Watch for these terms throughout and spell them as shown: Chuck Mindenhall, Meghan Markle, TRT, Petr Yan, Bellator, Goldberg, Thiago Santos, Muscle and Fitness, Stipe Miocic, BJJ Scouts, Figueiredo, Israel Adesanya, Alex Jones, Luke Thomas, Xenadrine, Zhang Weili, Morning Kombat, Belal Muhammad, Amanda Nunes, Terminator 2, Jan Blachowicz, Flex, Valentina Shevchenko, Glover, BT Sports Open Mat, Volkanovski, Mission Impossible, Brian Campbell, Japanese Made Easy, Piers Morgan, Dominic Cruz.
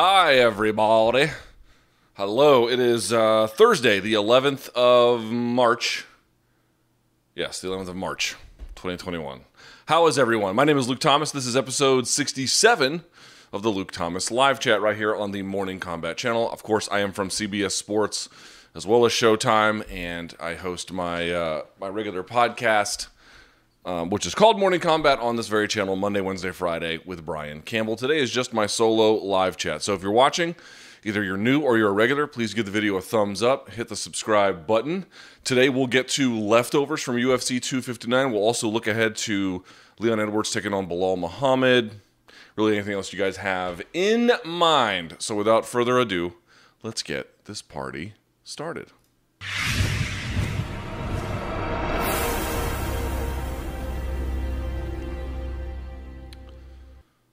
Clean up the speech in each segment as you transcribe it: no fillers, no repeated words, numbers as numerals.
Hi, everybody. Hello. It is Thursday, the 11th of March. Yes, the 11th of March, 2021. How is everyone? My name is Luke Thomas. This is episode 67 of the Luke Thomas live chat right here on the Morning Kombat channel. Of course, I am from CBS Sports as well as Showtime, and I host my, my regular podcast, which is called Morning Kombat, on this very channel, Monday, Wednesday, Friday, with Brian Campbell. Today is just my solo live chat. So if you're watching, either you're new or you're a regular, please give the video a thumbs up, hit the subscribe button. Today we'll get to leftovers from UFC 259. We'll also look ahead to Leon Edwards taking on Belal Muhammad. Really anything else you guys have in mind. So without further ado, let's get this party started.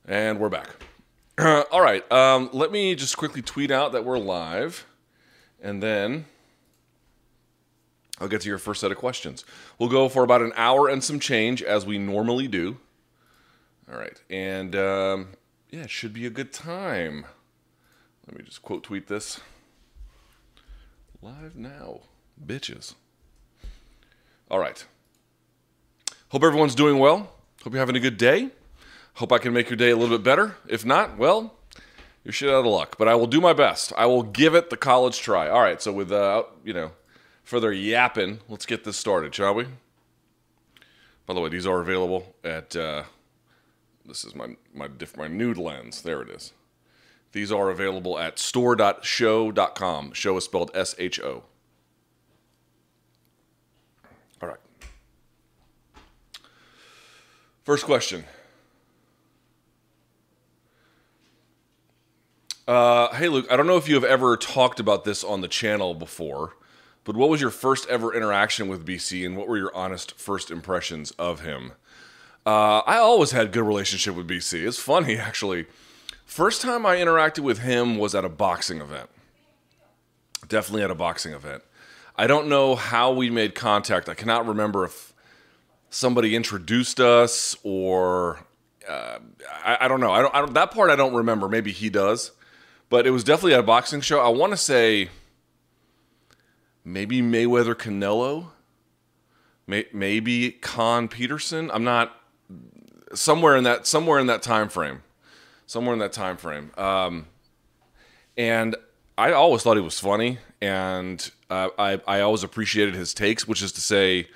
And we're back. All right, let me just quickly tweet out that we're live, and then I'll get to your first set of questions. We'll go for about an hour and some change, as we normally do. All right, and yeah, it should be a good time. Let me just quote tweet this. Live now, bitches. All right. Hope everyone's doing well. Hope you're having a good day. Hope I can make your day a little bit better. If not, well, you're shit out of luck. But I will do my best. I will give it the college try. All right, so without, you know, further yapping, let's get this started, shall we? By the way, these are available at, this is my nude lens. There it is. These are available at store.show.com. Show is spelled S-H-O. All right. First question. Hey, Luke, I don't know if you have ever talked about this on the channel before, but what was your first ever interaction with BC, and what were your honest first impressions of him? I always had a good relationship with BC. It's funny, actually. First time I interacted with him was at a boxing event. Definitely at a boxing event. I don't know how we made contact. I cannot remember if somebody introduced us or... I don't know. I don't, that part I don't remember. Maybe he does. But it was definitely at a boxing show. I want to say maybe Mayweather Canelo, maybe Con Peterson. I'm not somewhere in that time frame, and I always thought he was funny, and I always appreciated his takes. Which is to say,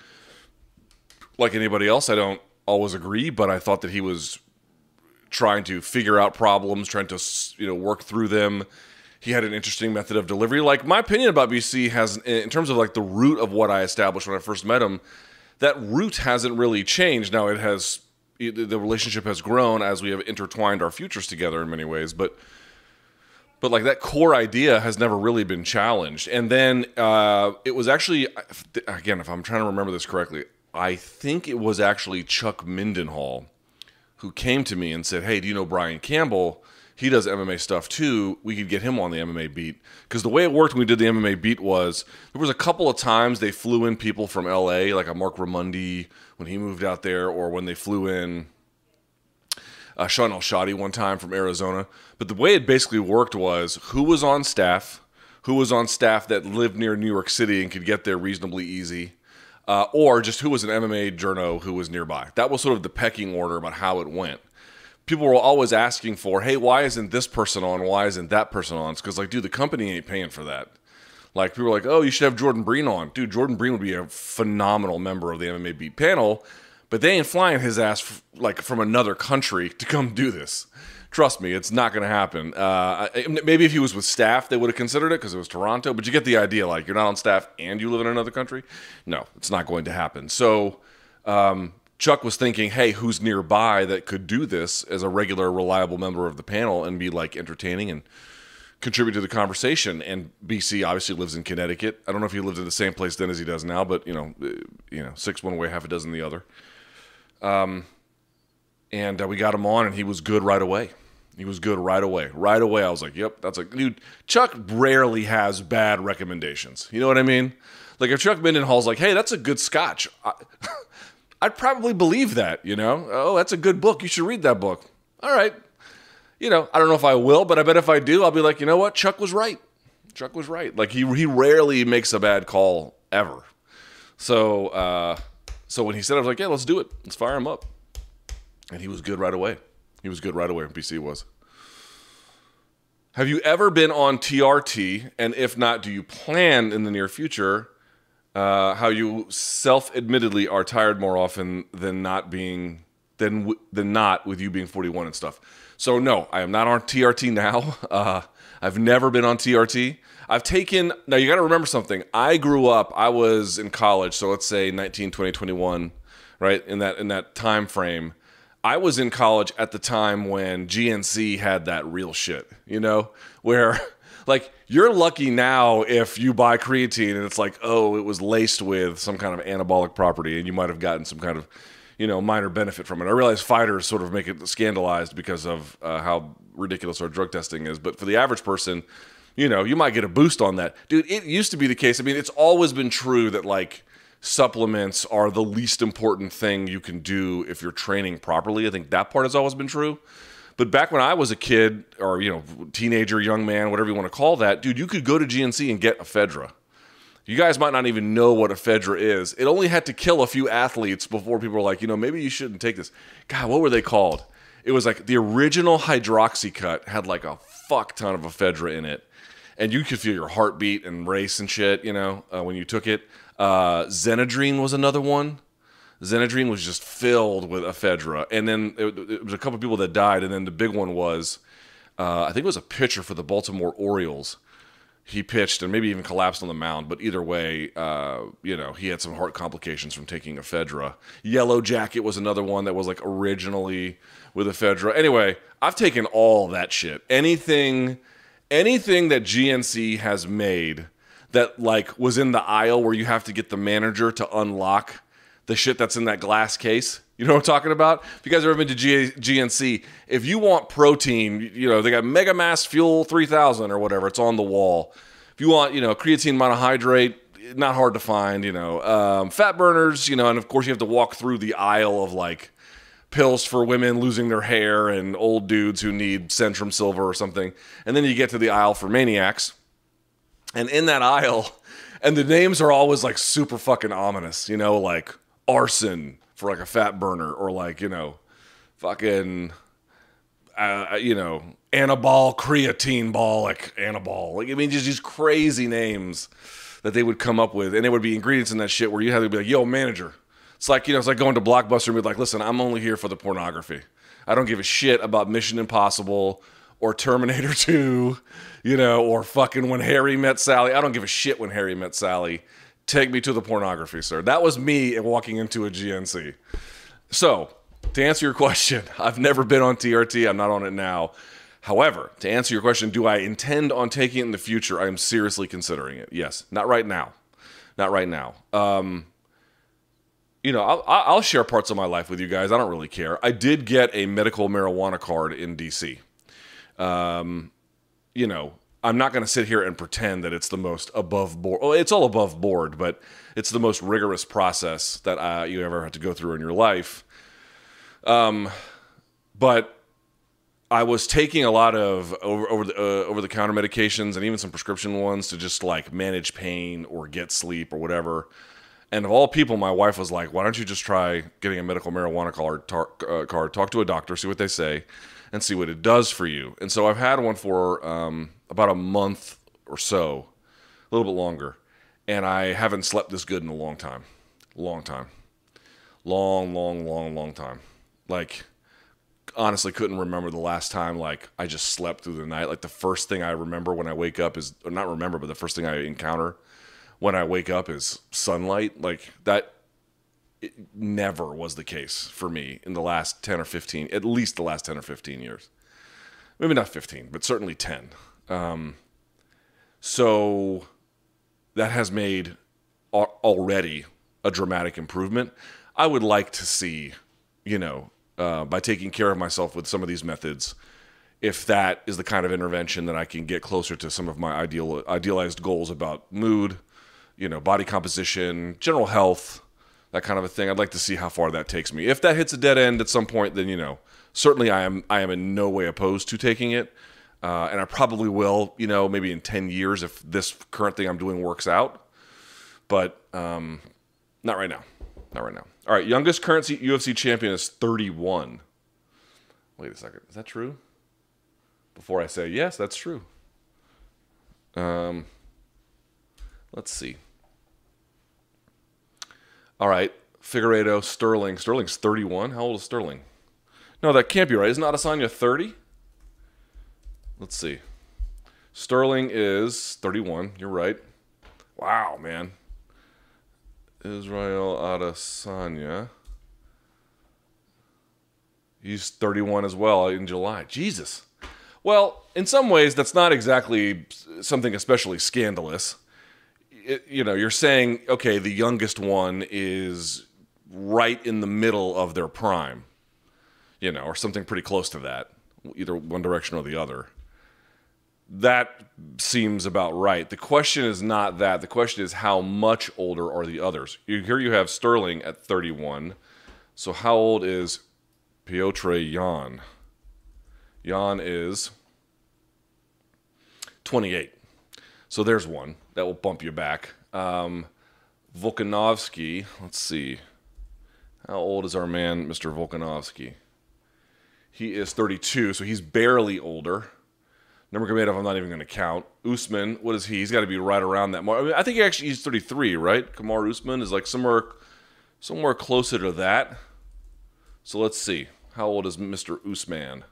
like anybody else, I don't always agree, but I thought that he was trying to figure out problems, trying to, you know, work through them. He had an interesting method of delivery. Like, my opinion about BC has, in terms of like the root of what I established when I first met him, that root hasn't really changed. Now it has, the relationship has grown as we have intertwined our futures together in many ways, but like that core idea has never really been challenged. And then it was actually, again, if I'm trying to remember this correctly, I think it was actually Chuck Mindenhall who came to me and said, hey, do you know Brian Campbell? He does MMA stuff too. We could get him on the MMA beat. Because the way it worked when we did the MMA beat was, there was a couple of times they flew in people from LA, like a Mark Ramundi when he moved out there, or when they flew in Sean El-Shadi one time from Arizona. But the way it basically worked was, who was on staff that lived near New York City and could get there reasonably easy, or just who was an MMA journo who was nearby. That was sort of the pecking order about how it went. People were always asking for, hey, why isn't this person on? Why isn't that person on? It's because, like, dude, the company ain't paying for that. Like, people were like, oh, you should have Jordan Breen on. Dude, Jordan Breen would be a phenomenal member of the MMA Beat panel, but they ain't flying his ass, like, from another country to come do this. Trust me, it's not going to happen. Maybe if he was with staff, they would have considered it because it was Toronto. But you get the idea. Like, you're not on staff and you live in another country. No, it's not going to happen. So Chuck was thinking, hey, who's nearby that could do this as a regular, reliable member of the panel and be, like, entertaining and contribute to the conversation? And BC obviously lives in Connecticut. I don't know if he lived in the same place then as he does now, but, you know, six one way, half a dozen the other. And we got him on, and he was good right away. He was good right away. Right away, I was like, yep, that's like, dude, Chuck rarely has bad recommendations. You know what I mean? Like, if Chuck Mindenhall's like, hey, that's a good scotch, I'd probably believe that, you know? Oh, that's a good book. You should read that book. All right. you know, I don't know if I will, but I bet if I do, I'll be like, you know what? Chuck was right. Chuck was right. Like, he rarely makes a bad call ever. So so when he said, I was like, yeah, let's do it. Let's fire him up. And he was good right away. He was good right away. BC was. Have you ever been on TRT? And if not, do you plan in the near future how you self-admittedly are tired more often than not being than not, with you being 41 and stuff? So no, I am not on TRT now. I've never been on TRT. I've taken, now you got to remember something. I grew up, I was in college, so let's say 19, 20, 21, right? In that time frame. I was in college at the time when GNC had that real shit, you know, where like you're lucky now if you buy creatine and it's like, oh, it was laced with some kind of anabolic property and you might have gotten some kind of, you know, minor benefit from it. I realize fighters sort of make it scandalized because of how ridiculous our drug testing is. But for the average person, you know, you might get a boost on that. Dude, it used to be the case. I mean, it's always been true that like, supplements are the least important thing you can do if you're training properly. I think that part has always been true. But back when I was a kid or, you know, teenager, young man, whatever you want to call that, dude, you could go to GNC and get ephedra. You guys might not even know what ephedra is. It only had to kill a few athletes before people were like, you know, maybe you shouldn't take this. God, what were they called? It was like the original hydroxycut had like a fuck ton of ephedra in it. And you could feel your heartbeat and race and shit, you know, when you took it. Xenadrine was another one. Xenadrine was just filled with ephedra. And then it was a couple of people that died. And then the big one was, I think it was a pitcher for the Baltimore Orioles. He pitched and maybe even collapsed on the mound. But either way, you know, he had some heart complications from taking ephedra. Yellow Jacket was another one that was like originally with ephedra. Anyway, I've taken all that shit. Anything that GNC has made that like was in the aisle where you have to get the manager to unlock the shit that's in that glass case. You know what I'm talking about? If you guys have ever been to GNC, if you want protein, you know, they got Mega Mass Fuel 3000 or whatever. It's on the wall. If you want, you know, creatine monohydrate, not hard to find, you know, fat burners, you know, and of course you have to walk through the aisle of like pills for women losing their hair and old dudes who need Centrum Silver or something. And then you get to the aisle for maniacs. And in that aisle, and the names are always like super fucking ominous, you know, like arson for like a fat burner or like, you know, fucking, you know, anabol, creatine ball, like anabol. Like, I mean, just these crazy names that they would come up with. And it would be ingredients in that shit where you had to be like, yo, manager. It's like, you know, it's like going to Blockbuster and be like, listen, I'm only here for the pornography. I don't give a shit about Mission Impossible or Terminator 2, you know, or fucking When Harry Met Sally. I don't give a shit When Harry Met Sally. Take me to the pornography, sir. That was me walking into a GNC. So, to answer your question, I've never been on TRT. I'm not on it now. However, to answer your question, do I intend on taking it in the future? I am seriously considering it. Yes. Not right now. Not right now. You know, I'll share parts of my life with you guys. I don't really care. I did get a medical marijuana card in D.C., you know, I'm not going to sit here and pretend that it's the most above board. Oh, it's all above board, but it's the most rigorous process that you ever had to go through in your life. But I was taking a lot of over the counter medications and even some prescription ones to just like manage pain or get sleep or whatever. And of all people, my wife was like, why don't you just try getting a medical marijuana card, talk to a doctor, see what they say, and see what it does for you. And so I've had one for about a month or so, a little bit longer. And I haven't slept this good in a long time. Long time. Long, long, long, long time. Like, honestly couldn't remember the last time, like, I just slept through the night. Like, the first thing I remember when I wake up is, or not remember, but the first thing I encounter when I wake up is sunlight. Like, that... it never was the case for me in the last 10 or 15, at least the last 10 or 15 years. Maybe not 15, but certainly 10. So that has made already a dramatic improvement. I would like to see, you know, by taking care of myself with some of these methods, if that is the kind of intervention that I can get closer to some of my idealized goals about mood, you know, body composition, general health, that kind of a thing. I'd like to see how far that takes me. If that hits a dead end at some point, then, you know, certainly I am in no way opposed to taking it. And I probably will, you know, maybe in 10 years if this current thing I'm doing works out. But not right now. Not right now. All right, youngest current UFC champion is 31. Wait a second. Is that true? Before I say yes, that's true. Let's see. All right, Figueiredo, Sterling. Sterling's 31. How old is Sterling? No, that can't be right. Isn't Adesanya 30? Let's see. Sterling is 31. You're right. Wow, man. Israel Adesanya. He's 31 as well in July. Jesus. Well, in some ways, that's not exactly something especially scandalous. You know, you're saying, okay, the youngest one is right in the middle of their prime, you know, or something pretty close to that, either one direction or the other. That seems about right. The question is not that. The question is how much older are the others? Here you have Sterling at 31. So how old is Petr Yan? Yan is 28. So there's one that will bump you back. Volkanovski, let's see. How old is our man, Mr. Volkanovski? He is 32, so he's barely older. Nurmagomedov, I'm not even going to count. Usman, what is he? He's got to be right around that mark. I mean, I think he's 33, right? Kamaru Usman is like somewhere closer to that. So let's see. How old is Mr. Usman?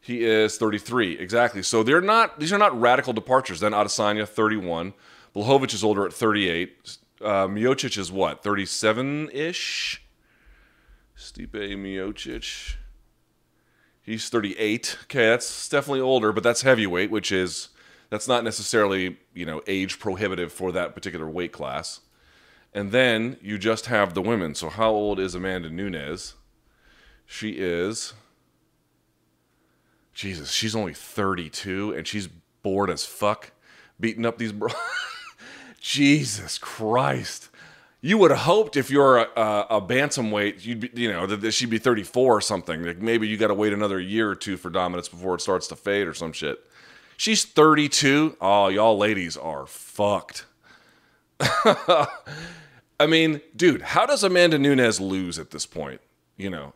He is 33, exactly. So these are not radical departures. Then Adesanya, 31. Blachowicz is older at 38. Miocic is what, 37-ish? Stipe Miocic. He's 38. Okay, that's definitely older, but that's heavyweight, which is, that's not necessarily, you know, age prohibitive for that particular weight class. And then you just have the women. So how old is Amanda Nunes? She is... Jesus, she's only 32, and she's bored as fuck, beating up these bros. Jesus Christ! You would have hoped if you're a bantamweight, you'd be, you know, that she'd be 34 or something. Like maybe you got to wait another year or two for dominance before it starts to fade or some shit. She's 32. Oh, y'all ladies are fucked. I mean, dude, how does Amanda Nunes lose at this point? You know,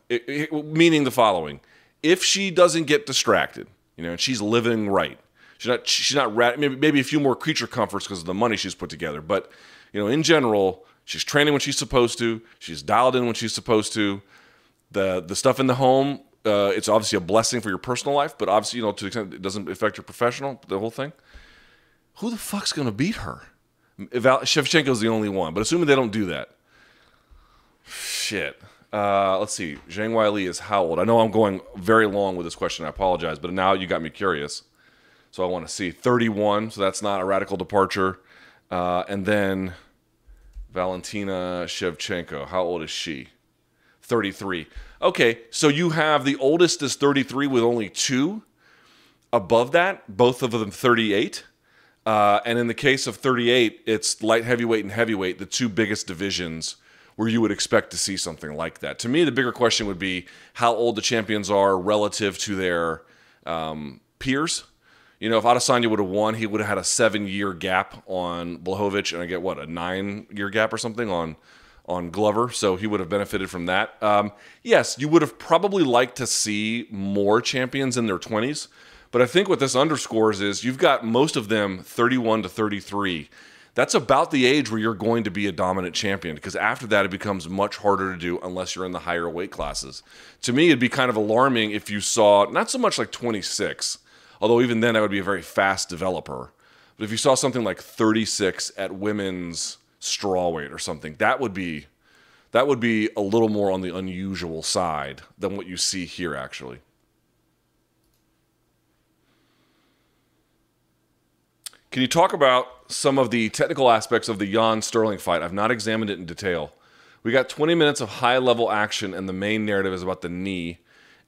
meaning the following. If she doesn't get distracted, you know, and she's living right, she's not maybe a few more creature comforts because of the money she's put together, but, you know, in general, she's training when she's supposed to, she's dialed in when she's supposed to, the stuff in the home, it's obviously a blessing for your personal life, but obviously, you know, to the extent it doesn't affect your professional, the whole thing, who the fuck's going to beat her? Shevchenko's the only one, but assuming they don't do that, shit. Let's see. Zhang Weili is how old? I know I'm going very long with this question. I apologize, but now you got me curious. So I want to see. 31, so that's not a radical departure. And then Valentina Shevchenko. How old is she? 33. Okay, so you have the oldest is 33 with only two above that, both of them 38. And in the case of 38, it's light heavyweight and heavyweight, the two biggest divisions where you would expect to see something like that. To me, the bigger question would be how old the champions are relative to their peers. You know, if Adesanya would have won, he would have had a 7-year gap on Blachowicz, and I get, what, a 9-year gap or something on Glover, so he would have benefited from that. Yes, you would have probably liked to see more champions in their 20s, but I think what this underscores is you've got most of them 31 to 33, that's about the age where you're going to be a dominant champion, because after that it becomes much harder to do unless you're in the higher weight classes. To me, it'd be kind of alarming if you saw, not so much like 26, although even then I would be a very fast developer, but if you saw something like 36 at women's strawweight or something, that would be a little more on the unusual side than what you see here, actually. Can you talk about some of the technical aspects of the Yan Sterling fight? I've not examined it in detail. We got 20 minutes of high-level action, and the main narrative is about the knee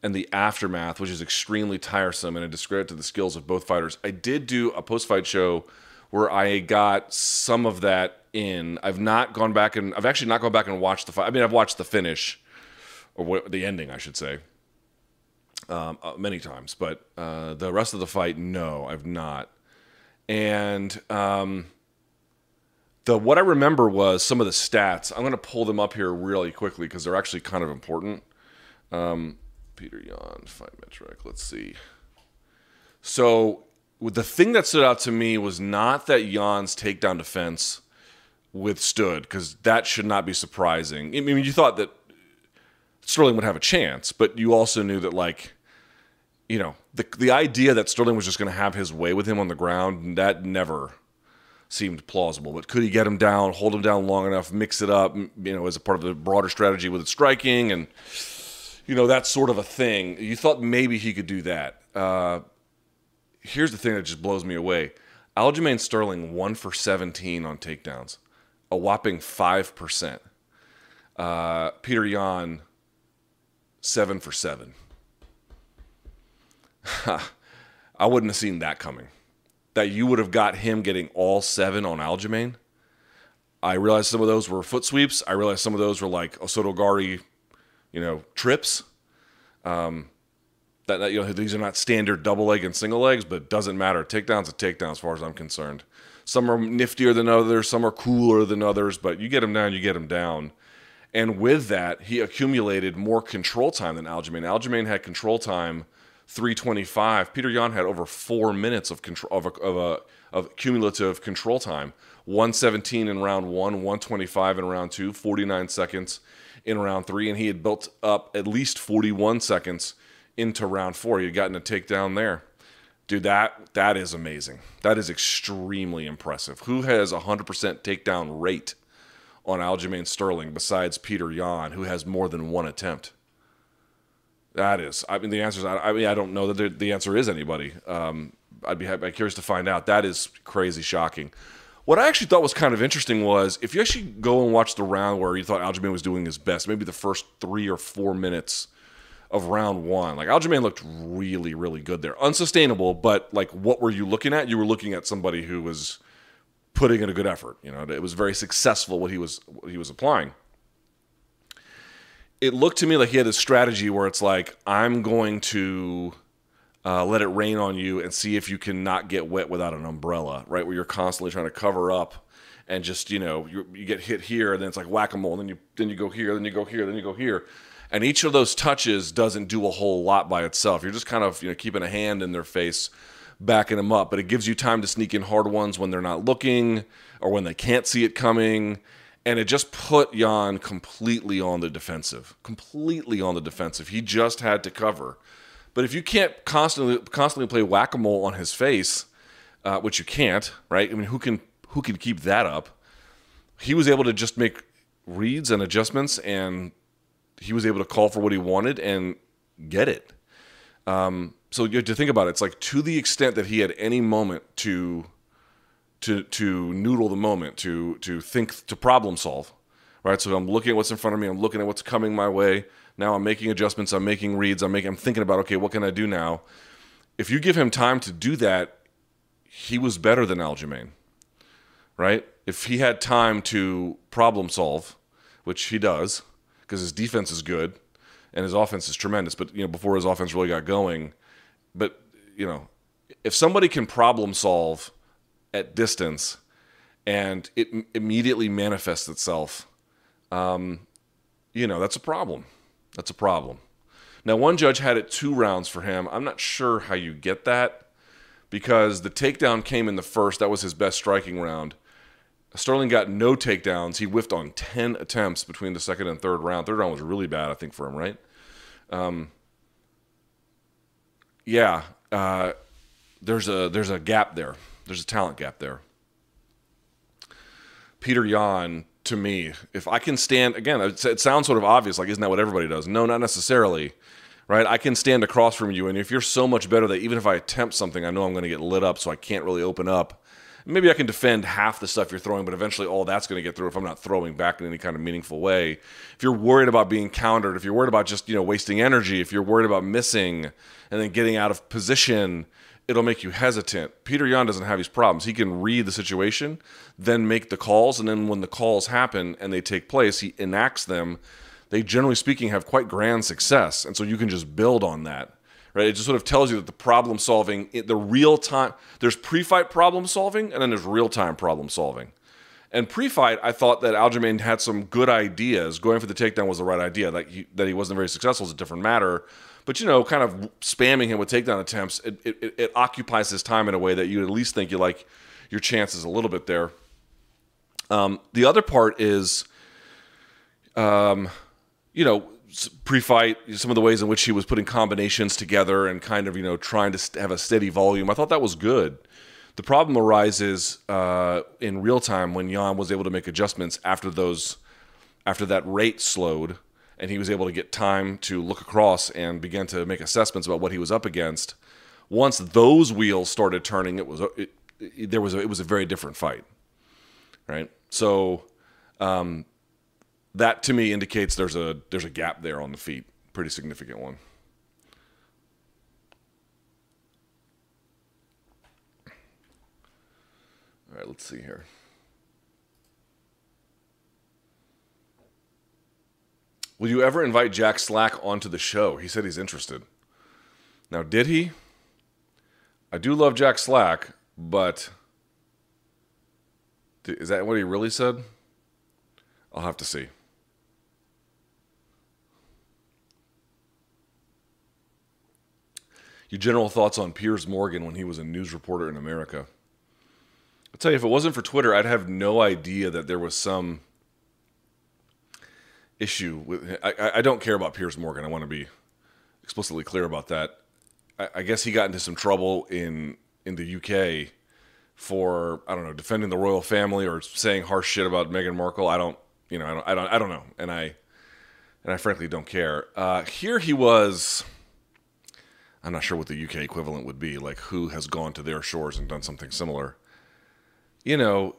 and the aftermath, which is extremely tiresome and a discredit to the skills of both fighters. I did do a post-fight show where I got some of that in. I've not gone back and I've actually not gone back and watched the fight. I mean, I've watched the finish, or the ending, I should say, many times. But the rest of the fight, no, I've not. And what I remember was some of the stats. I'm going to pull them up here really quickly because they're actually kind of important. Petr Yan, fight metric. Let's see. So the thing that stood out to me was not that Jan's takedown defense withstood, because that should not be surprising. I mean, you thought that Sterling would have a chance, but you also knew that, like, you know, the idea that Sterling was just going to have his way with him on the ground, that never seemed plausible. But could he get him down, hold him down long enough, mix it up, you know, as a part of the broader strategy with its striking and, you know, that sort of a thing? You thought maybe he could do that. Here's the thing that just blows me away. Aljamain Sterling, 1 for 17 on takedowns, a whopping 5%. Petr Yan, 7 for 7. I wouldn't have seen that coming. That you would have got him getting all 7 on Aljamain. I realized some of those were foot sweeps. I realized some of those were like Osoto Gari, you know, trips. You know, these are not standard double leg and single legs, but it doesn't matter. Takedown's a takedown as far as I'm concerned. Some are niftier than others. Some are cooler than others. But you get him down, you get him down. And with that, he accumulated more control time than Aljamain. Aljamain had control time 3:25. Petr Yan had over 4 minutes of control of cumulative control time. 1:17 in round 1, 1:25 in round 2, 49 seconds in round 3, and he had built up at least 41 seconds into round 4. He had gotten a takedown there. Dude, that is amazing. That is extremely impressive. Who has 100% takedown rate on Aljamain Sterling besides Petr Yan, who has more than one attempt? That is, I mean, the answer is, I mean, I don't know that the answer is anybody. I'd be curious to find out. That is crazy shocking. What I actually thought was kind of interesting was, if you actually go and watch the round where you thought Aljamain was doing his best, maybe the first 3 or 4 minutes of round 1, like, Aljamain looked really, really good there. Unsustainable, but, like, what were you looking at? You were looking at somebody who was putting in a good effort. You know, it was very successful what he was applying. It looked to me like he had a strategy where it's like, I'm going to let it rain on you and see if you can not get wet without an umbrella, right? Where you're constantly trying to cover up and just, you know, you get hit here, and then it's like whack-a-mole, and then you go here, then you go here, then you go here. And each of those touches doesn't do a whole lot by itself. You're just kind of, you know, keeping a hand in their face, backing them up. But it gives you time to sneak in hard ones when they're not looking or when they can't see it coming. And it just put Yan completely on the defensive. Completely on the defensive. He just had to cover. But if you can't constantly play whack-a-mole on his face, which you can't, right? I mean, who can keep that up? He was able to just make reads and adjustments, and he was able to call for what he wanted and get it. So you have to think about it. It's like, to the extent that he had any moment to noodle the moment, to think, to problem solve, right? So I'm looking at what's in front of me. I'm looking at what's coming my way. Now I'm making adjustments. I'm making reads. I'm thinking about, okay, what can I do now? If you give him time to do that, he was better than Aljamain, right? If he had time to problem solve, which he does, because his defense is good and his offense is tremendous. But, you know, before his offense really got going, but, you know, if somebody can problem solve at distance, and it immediately manifests itself, you know, that's a problem. That's a problem. Now, one judge had it 2 rounds for him. I'm not sure how you get that, because the takedown came in the first. That was his best striking round. Sterling got no takedowns. He whiffed on 10 attempts between the second and third round. Third round was really bad, I think, for him, right? There's a gap there. There's a talent gap there. Petr Yan, to me, if I can stand, again, it sounds sort of obvious, like, isn't that what everybody does? No, not necessarily, right? I can stand across from you, and if you're so much better that even if I attempt something, I know I'm going to get lit up, so I can't really open up. Maybe I can defend half the stuff you're throwing, but eventually all that's going to get through if I'm not throwing back in any kind of meaningful way. If you're worried about being countered, if you're worried about just, you know, wasting energy, if you're worried about missing and then getting out of position, it'll make you hesitant. Petr Yan doesn't have these problems. He can read the situation, then make the calls, and then when the calls happen and they take place, he enacts them. They, generally speaking, have quite grand success, and so you can just build on that. Right? It just sort of tells you that the problem solving, the real time, there's pre-fight problem solving, and then there's real-time problem solving. And pre-fight, I thought that Aljamain had some good ideas. Going for the takedown was the right idea. That he wasn't very successful is a different matter. But, you know, kind of spamming him with takedown attempts, it occupies his time in a way that you at least think you like your chances a little bit there. The other part is, you know, pre-fight, some of the ways in which he was putting combinations together and kind of, you know, trying to have a steady volume. I thought that was good. The problem arises in real time when Yan was able to make adjustments after that rate slowed, and he was able to get time to look across and begin to make assessments about what he was up against. Once those wheels started turning, it was a very different fight, right? So that to me indicates there's a gap there on the feet, pretty significant one. All right, let's see here. Will you ever invite Jack Slack onto the show? He said he's interested. Now, did he? I do love Jack Slack, but is that what he really said? I'll have to see. Your general thoughts on Piers Morgan when he was a news reporter in America. I'll tell you, if it wasn't for Twitter, I'd have no idea that there was some issue with. I don't care about Piers Morgan. I want to be explicitly clear about that. I guess he got into some trouble in the UK for, I don't know, defending the royal family or saying harsh shit about Meghan Markle. I don't know, and I frankly don't care. Here he was. I'm not sure what the UK equivalent would be. Like, who has gone to their shores and done something similar? You know,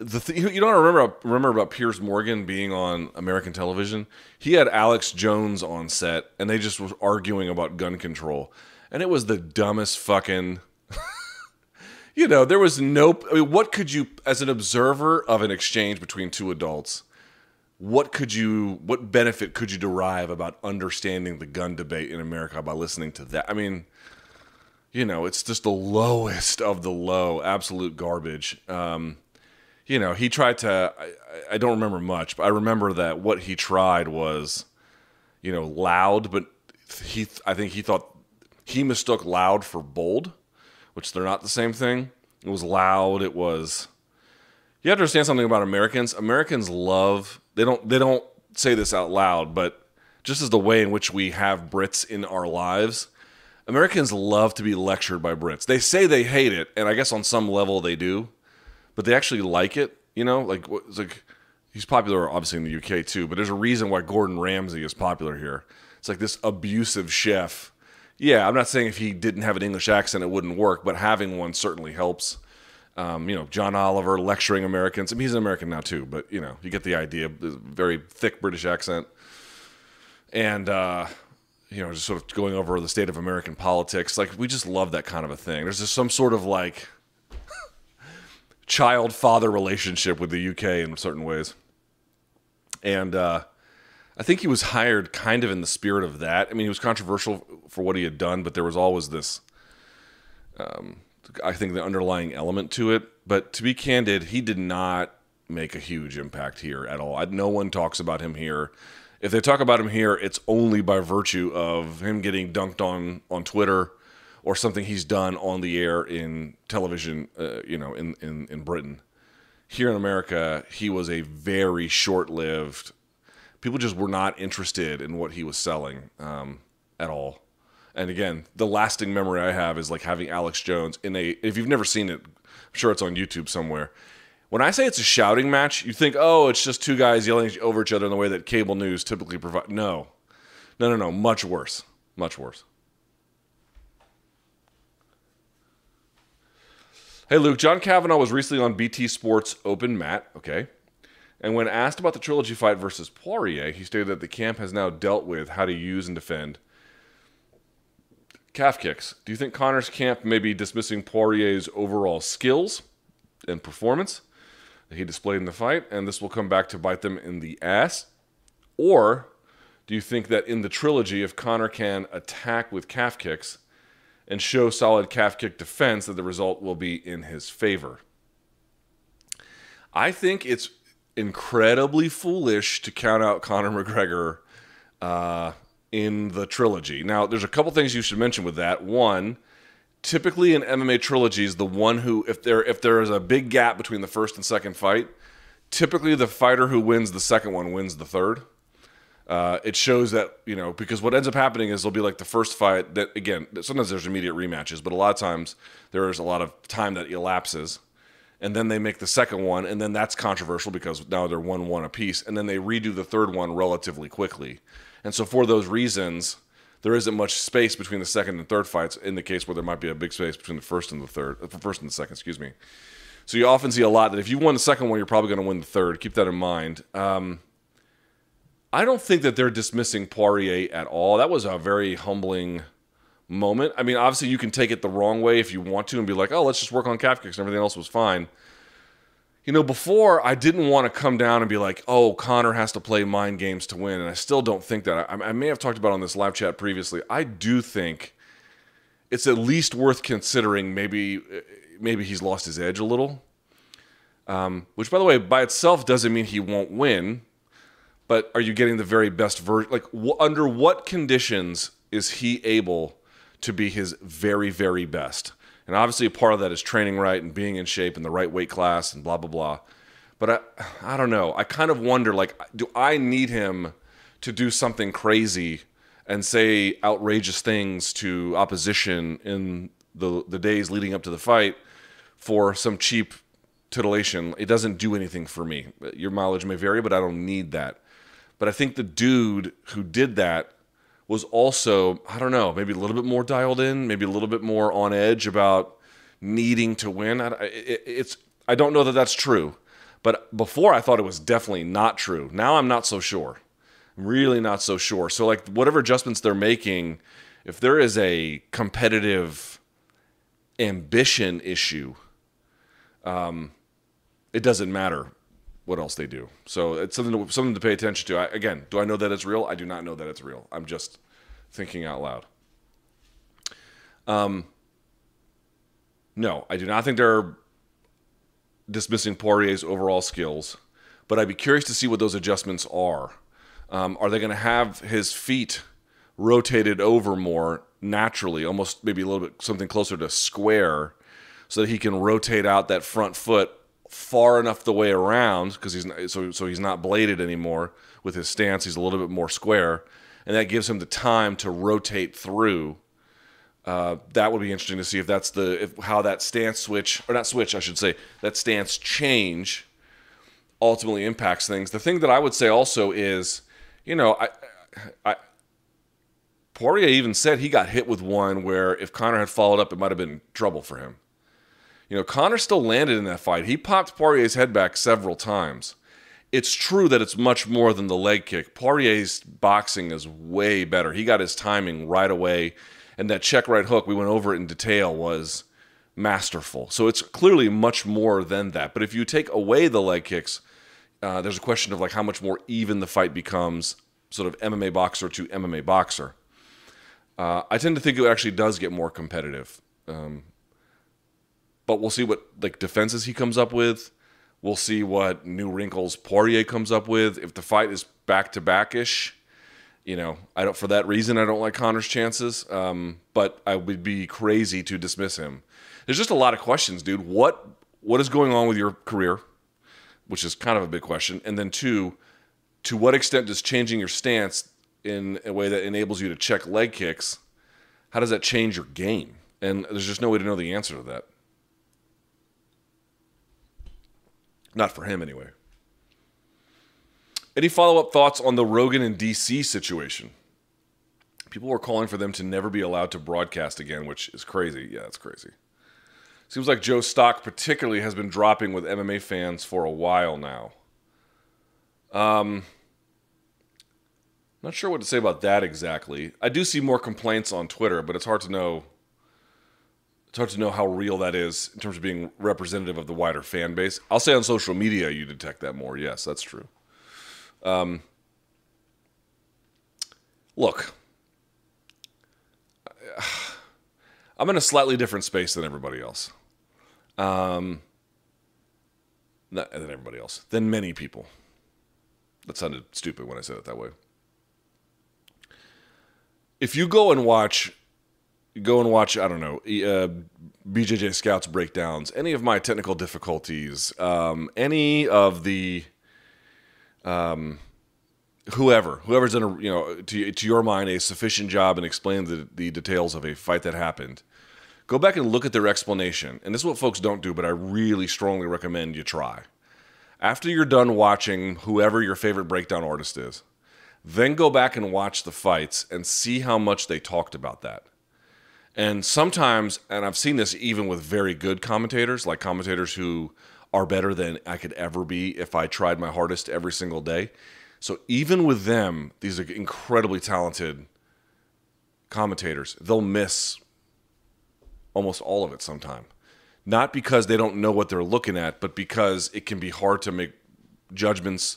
you don't remember about Piers Morgan being on American television. He had Alex Jones on set, and they just were arguing about gun control, and it was the dumbest fucking. You know, there was no. I mean, what could you, as an observer of an exchange between two adults, what benefit could you derive about understanding the gun debate in America by listening to that? I mean. You know, it's just the lowest of the low, absolute garbage. You know, he tried to, I don't remember much, but I remember that what he tried was, you know, loud, but I think he thought, he mistook loud for bold, which they're not the same thing. It was loud, it was, you have to understand something about Americans. Americans love, they don't say this out loud, but just as the way in which we have Brits in our lives, Americans love to be lectured by Brits. They say they hate it, and I guess on some level they do, but they actually like it. You know, like he's popular, obviously, in the UK too, but there's a reason why Gordon Ramsay is popular here. It's like this abusive chef. Yeah, I'm not saying if he didn't have an English accent it wouldn't work, but having one certainly helps. You know, John Oliver lecturing Americans. I mean, he's an American now too, but, you know, you get the idea. Very thick British accent. And, you know, just sort of going over the state of American politics. Like, we just love that kind of a thing. There's just some sort of, like, child-father relationship with the UK in certain ways. And I think he was hired kind of in the spirit of that. I mean, he was controversial for what he had done, but there was always this, I think, the underlying element to it. But to be candid, he did not make a huge impact here at all. No one talks about him here. If they talk about him here, it's only by virtue of him getting dunked on Twitter or something he's done on the air in television, you know, in Britain. Here in America, he was a very short-lived. People just were not interested in what he was selling at all. And again, the lasting memory I have is like having Alex Jones in a. If you've never seen it, I'm sure it's on YouTube somewhere. When I say it's a shouting match, you think, oh, it's just two guys yelling over each other in the way that cable news typically provides. No. No. Much worse. Much worse. Hey, Luke. John Kavanaugh was recently on BT Sports Open Mat. Okay. And when asked about the trilogy fight versus Poirier, he stated that the camp has now dealt with how to use and defend Calf kicks. Do you think Conor's camp may be dismissing Poirier's overall skills and performance that he displayed in the fight, and this will come back to bite them in the ass? Or do you think that in the trilogy, if Conor can attack with calf kicks and show solid calf kick defense, that the result will be in his favor? I think it's incredibly foolish to count out Conor McGregor in the trilogy. Now, there's a couple things you should mention with that. One, typically in MMA trilogies, the one who, if there is a big gap between the first and second fight, typically the fighter who wins the second one wins the third. It shows that, you know, because what ends up happening is there'll be like the first fight that, again, sometimes there's immediate rematches, but a lot of times there is a lot of time that elapses. And then they make the second one, and then that's controversial because now they're 1-1 apiece, and then they redo the third one relatively quickly. And so for those reasons, there isn't much space between the second and third fights in the case where there might be a big space between the first and the third, first and the second, excuse me. So you often see a lot that if you won the second one, you're probably going to win the third. Keep that in mind. I don't think that they're dismissing Poirier at all. That was a very humbling moment. I mean, obviously you can take it the wrong way if you want to and be like, oh, let's just work on calf kicks and everything else was fine. You know, before I didn't want to come down and be like, oh, Conor has to play mind games to win. And I still don't think that. I may have talked about on this live chat previously. I do think it's at least worth considering maybe he's lost his edge a little. Which, by the way, by itself doesn't mean he won't win. But are you getting the very best version? Like, under what conditions is he able to be his very, very best? And obviously a part of that is training right and being in shape and the right weight class and blah, blah, blah. But I don't know. I kind of wonder, like, do I need him to do something crazy and say outrageous things to opposition in the days leading up to the fight for some cheap titillation? It doesn't do anything for me. Your mileage may vary, but I don't need that. But I think the dude who did that was also, I don't know, maybe a little bit more dialed in, maybe a little bit more on edge about needing to win. I don't know that that's true. But before I thought it was definitely not true. Now I'm not so sure. I'm really not so sure. So like whatever adjustments they're making, if there is a competitive ambition issue, it doesn't matter what else they do. So it's something to pay attention to. Again, do I know that it's real? I do not know that it's real. I'm just thinking out loud. No, I do not think they're dismissing Poirier's overall skills, but I'd be curious to see what those adjustments are. Are they going to have his feet rotated over more naturally, almost maybe a little bit something closer to square so that he can rotate out that front foot far enough the way around, because he's not bladed anymore with his stance. He's a little bit more square, and that gives him the time to rotate through. That would be interesting to see if that's how that stance switch, or not switch, I should say, that stance change ultimately impacts things. The thing that I would say also is, you know, Poirier even said he got hit with one where if Conor had followed up, it might have been trouble for him. You know, Conor still landed in that fight. He popped Poirier's head back several times. It's true that it's much more than the leg kick. Poirier's boxing is way better. He got his timing right away. And that check right hook, we went over it in detail, was masterful. So it's clearly much more than that. But if you take away the leg kicks, there's a question of like how much more even the fight becomes, sort of MMA boxer to MMA boxer. I tend to think it actually does get more competitive. But we'll see what like defenses he comes up with. We'll see what new wrinkles Poirier comes up with. If the fight is back-to-back-ish, you know, for that reason, I don't like Conor's chances. But I would be crazy to dismiss him. There's just a lot of questions, dude. What is going on with your career? Which is kind of a big question. And then two, to what extent does changing your stance in a way that enables you to check leg kicks, how does that change your game? And there's just no way to know the answer to that. Not for him, anyway. Any follow-up thoughts on the Rogan and DC situation? People were calling for them to never be allowed to broadcast again, which is crazy. Yeah, that's crazy. Seems like Joe Stock particularly has been dropping with MMA fans for a while now. Not sure what to say about that exactly. I do see more complaints on Twitter, but it's hard to know. It's hard to know how real that is in terms of being representative of the wider fan base. I'll say on social media you detect that more. Yes, that's true. Look, I'm in a slightly different space than everybody else. Not than everybody else, than many people. That sounded stupid when I said it that way. If you go and watch, I don't know, BJJ Scouts breakdowns, any of my technical difficulties, any of the, whoever's done a, to your mind, a sufficient job and explained the details of a fight that happened, go back and look at their explanation. And this is what folks don't do, but I really strongly recommend you try. After you're done watching whoever your favorite breakdown artist is, then go back and watch the fights and see how much they talked about that. And sometimes, and I've seen this even with very good commentators, like commentators who are better than I could ever be if I tried my hardest every single day. So even with them, these are incredibly talented commentators. They'll miss almost all of it sometime. Not because they don't know what they're looking at, but because it can be hard to make judgments.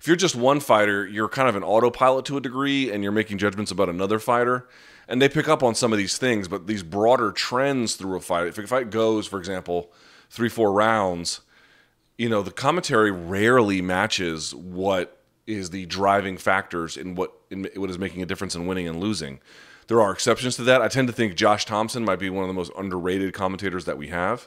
If you're just one fighter, you're kind of an autopilot to a degree, and you're making judgments about another fighter. And they pick up on some of these things, but these broader trends through a fight. If a fight goes, for example, 3-4 rounds, the commentary rarely matches what is the driving factors in what is making a difference in winning and losing. There are exceptions to that. I tend to think Josh Thompson might be one of the most underrated commentators that we have.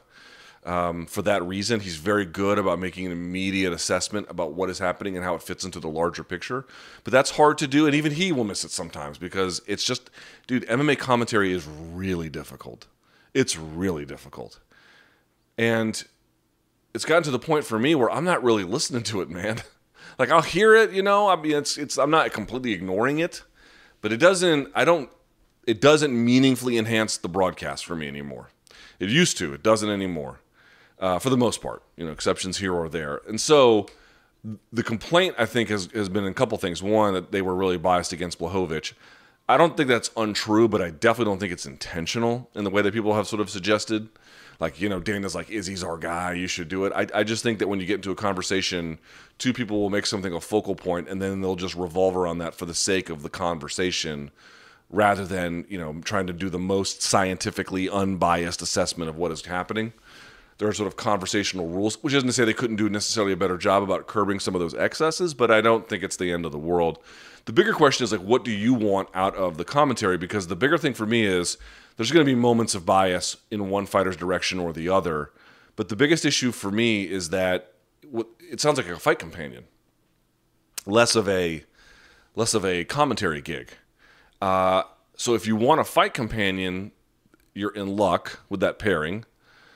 For that reason, he's very good about making an immediate assessment about what is happening and how it fits into the larger picture. But that's hard to do, and even he will miss it sometimes because it's just, dude, MMA commentary is really difficult. It's really difficult. And it's gotten to the point for me where I'm not really listening to it, man. Like, I'll hear it, I mean, I'm not completely ignoring it, but it doesn't meaningfully enhance the broadcast for me anymore. It used to. It doesn't anymore. For the most part, exceptions here or there. And so the complaint, I think, has been a couple things. One, that they were really biased against Blachowicz. I don't think that's untrue, but I definitely don't think it's intentional in the way that people have sort of suggested. Like, Dana's like, Izzy's our guy, you should do it. I just think that when you get into a conversation, two people will make something a focal point, and then they'll just revolve around that for the sake of the conversation, rather than, trying to do the most scientifically unbiased assessment of what is happening. There are sort of conversational rules, which isn't to say they couldn't do necessarily a better job about curbing some of those excesses, but I don't think it's the end of the world. The bigger question is, like, what do you want out of the commentary? Because the bigger thing for me is there's going to be moments of bias in one fighter's direction or the other. But the biggest issue for me is that it sounds like a fight companion, less of a commentary gig. So if you want a fight companion, you're in luck with that pairing,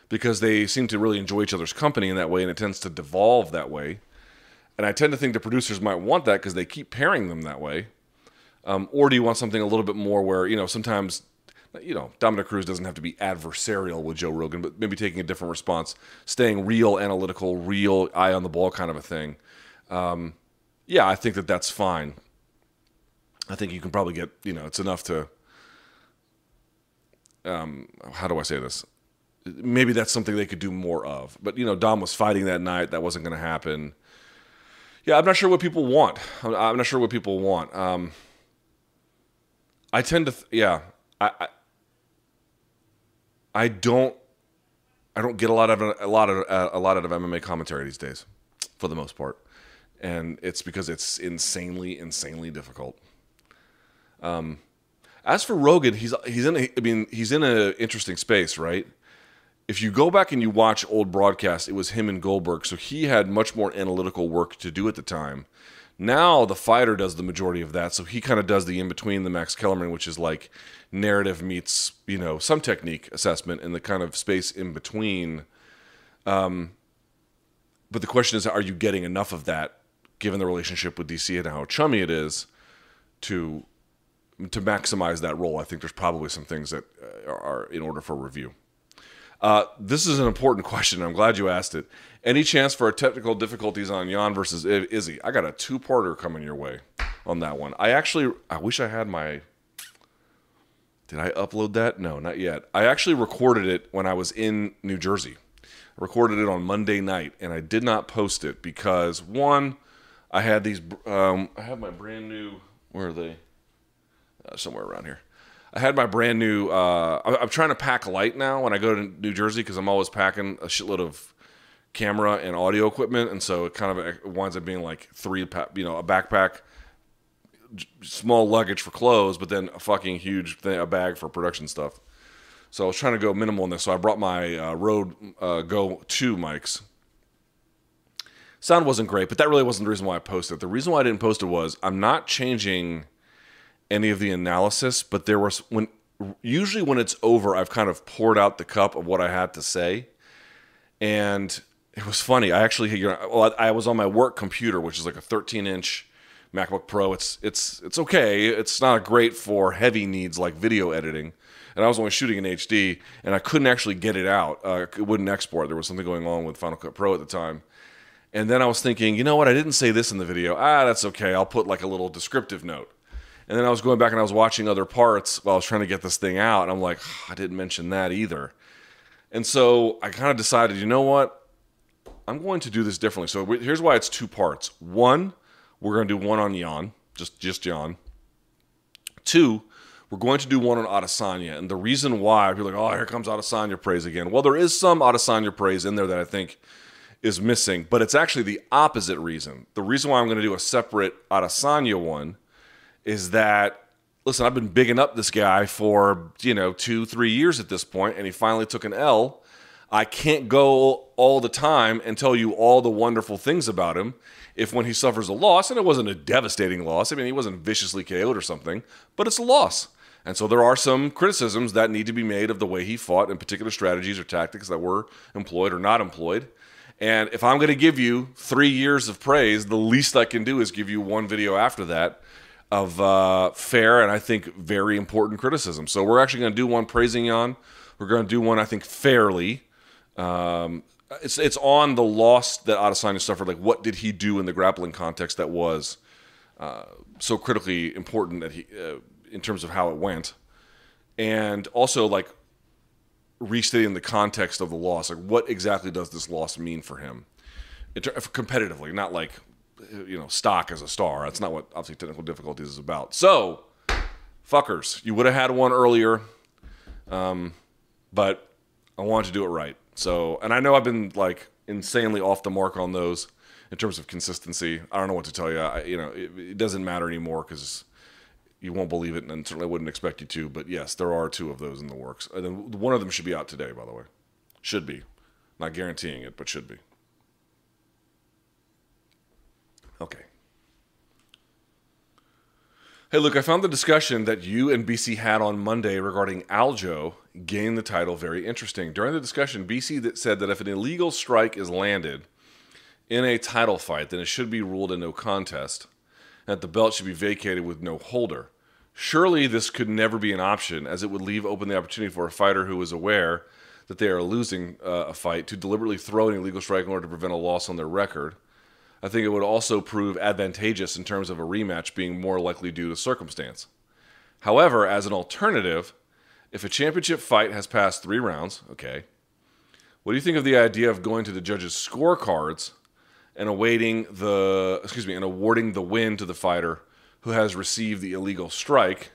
because they seem to really enjoy each other's company in that way, and it tends to devolve that way. And I tend to think the producers might want that because they keep pairing them that way. Or do you want something a little bit more where, sometimes, Dominic Cruz doesn't have to be adversarial with Joe Rogan, but maybe taking a different response, staying real analytical, real eye on the ball kind of a thing. Yeah, I think that that's fine. I think you can probably get, it's enough to, how do I say this? Maybe that's something they could do more of. But, Dom was fighting that night. That wasn't going to happen. Yeah, I'm not sure what people want. I'm not sure what people want. I tend to, I don't get a lot of MMA commentary these days, for the most part, and it's because it's insanely difficult. As for Rogan, he's in an interesting space, right? If you go back and you watch old broadcasts, it was him and Goldberg, so he had much more analytical work to do at the time. Now the fighter does the majority of that, so he kind of does the in-between, the Max Kellerman, which is like narrative meets, some technique assessment and the kind of space in between. But the question is, are you getting enough of that, given the relationship with DC and how chummy it is, to maximize that role? I think there's probably some things that are in order for review. This is an important question. I'm glad you asked it. Any chance for our technical difficulties on Jan versus Izzy? I got a two-parter coming your way. on that one. I wish I had my... Did I upload that? No, not yet. I actually recorded it when I was in New Jersey. I recorded it on Monday night, and I did not post it because, one, I had these... I have my brand new... Where are they? Somewhere around here. I had my brand new... I'm trying to pack light now when I go to New Jersey because I'm always packing a shitload of camera and audio equipment, and so it kind of winds up being like a backpack, small luggage for clothes, but then a fucking huge thing, a bag for production stuff. So I was trying to go minimal on this, so I brought my Rode Go 2 mics. Sound wasn't great, but that really wasn't the reason why I posted. The reason why I didn't post it was I'm not changing any of the analysis, but there was usually when it's over, I've kind of poured out the cup of what I had to say, and it was funny. I actually, I was on my work computer, which is like a 13-inch MacBook Pro. It's okay. It's not great for heavy needs like video editing, and I was only shooting in HD, and I couldn't actually get it out. It wouldn't export. There was something going on with Final Cut Pro at the time, and then I was thinking, you know what? I didn't say this in the video. That's okay. I'll put like a little descriptive note. And then I was going back and I was watching other parts while I was trying to get this thing out, and I'm like, I didn't mention that either. And so I kind of decided, you know what? I'm going to do this differently. So here's why it's two parts. One, we're going to do one on Jan, just Jan. Two, we're going to do one on Adesanya. And the reason why, people are like, oh, here comes Adesanya praise again. Well, there is some Adesanya praise in there that I think is missing, but it's actually the opposite reason. The reason why I'm going to do a separate Adesanya one is that, listen, I've been bigging up this guy for, 2-3 years at this point, and he finally took an L. I can't go all the time and tell you all the wonderful things about him if when he suffers a loss, and it wasn't a devastating loss. I mean, he wasn't viciously KO'd or something, but it's a loss. And so there are some criticisms that need to be made of the way he fought and particular strategies or tactics that were employed or not employed. And if I'm going to give you 3 years of praise, the least I can do is give you one video after that of fair and I think very important criticism. So we're actually going to do one praising Jan. We're going to do one, I think, fairly. It's on the loss that Adesanya suffered. Like, what did he do in the grappling context that was so critically important that he, in terms of how it went, and also like restating the context of the loss. Like, what exactly does this loss mean for him, competitively? Not like, stock as a star. That's not what, obviously, technical difficulties is about. So, fuckers, you would have had one earlier, but I wanted to do it right. So, and I know I've been, like, insanely off the mark on those in terms of consistency. I don't know what to tell you. It doesn't matter anymore because you won't believe it, and certainly wouldn't expect you to. But, yes, there are two of those in the works. And then one of them should be out today, by the way. Should be. Not guaranteeing it, but should be. Okay. Hey, Luke, I found the discussion that you and BC had on Monday regarding Aljo gaining the title very interesting. During the discussion, BC said that if an illegal strike is landed in a title fight, then it should be ruled a no contest, and that the belt should be vacated with no holder. Surely this could never be an option, as it would leave open the opportunity for a fighter who is aware that they are losing a fight to deliberately throw an illegal strike in order to prevent a loss on their record. I think it would also prove advantageous in terms of a rematch being more likely due to circumstance. However, as an alternative, if a championship fight has passed 3 rounds, okay, what do you think of the idea of going to the judges' scorecards and awarding the win to the fighter who has received the illegal strike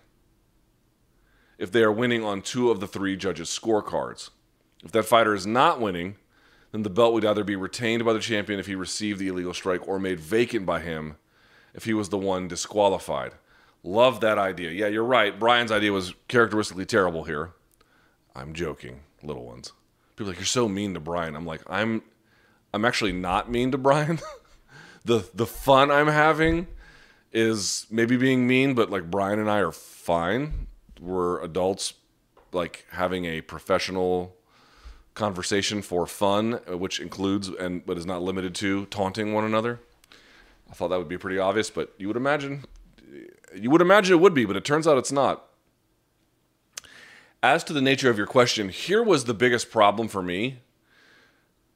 if they are winning on 2 of the 3 judges' scorecards? If that fighter is not winning, then the belt would either be retained by the champion if he received the illegal strike or made vacant by him if he was the one disqualified. Love that idea. Yeah, you're right. Brian's idea was characteristically terrible here. I'm joking, little ones. People are like, you're so mean to Brian. I'm like, I'm actually not mean to Brian. The fun I'm having is maybe being mean, but like Brian and I are fine. We're adults, like having a professional conversation for fun, which includes but is not limited to taunting one another. I thought that would be pretty obvious, but you would imagine it would be, but it turns out it's not. As to the nature of your question, here was the biggest problem for me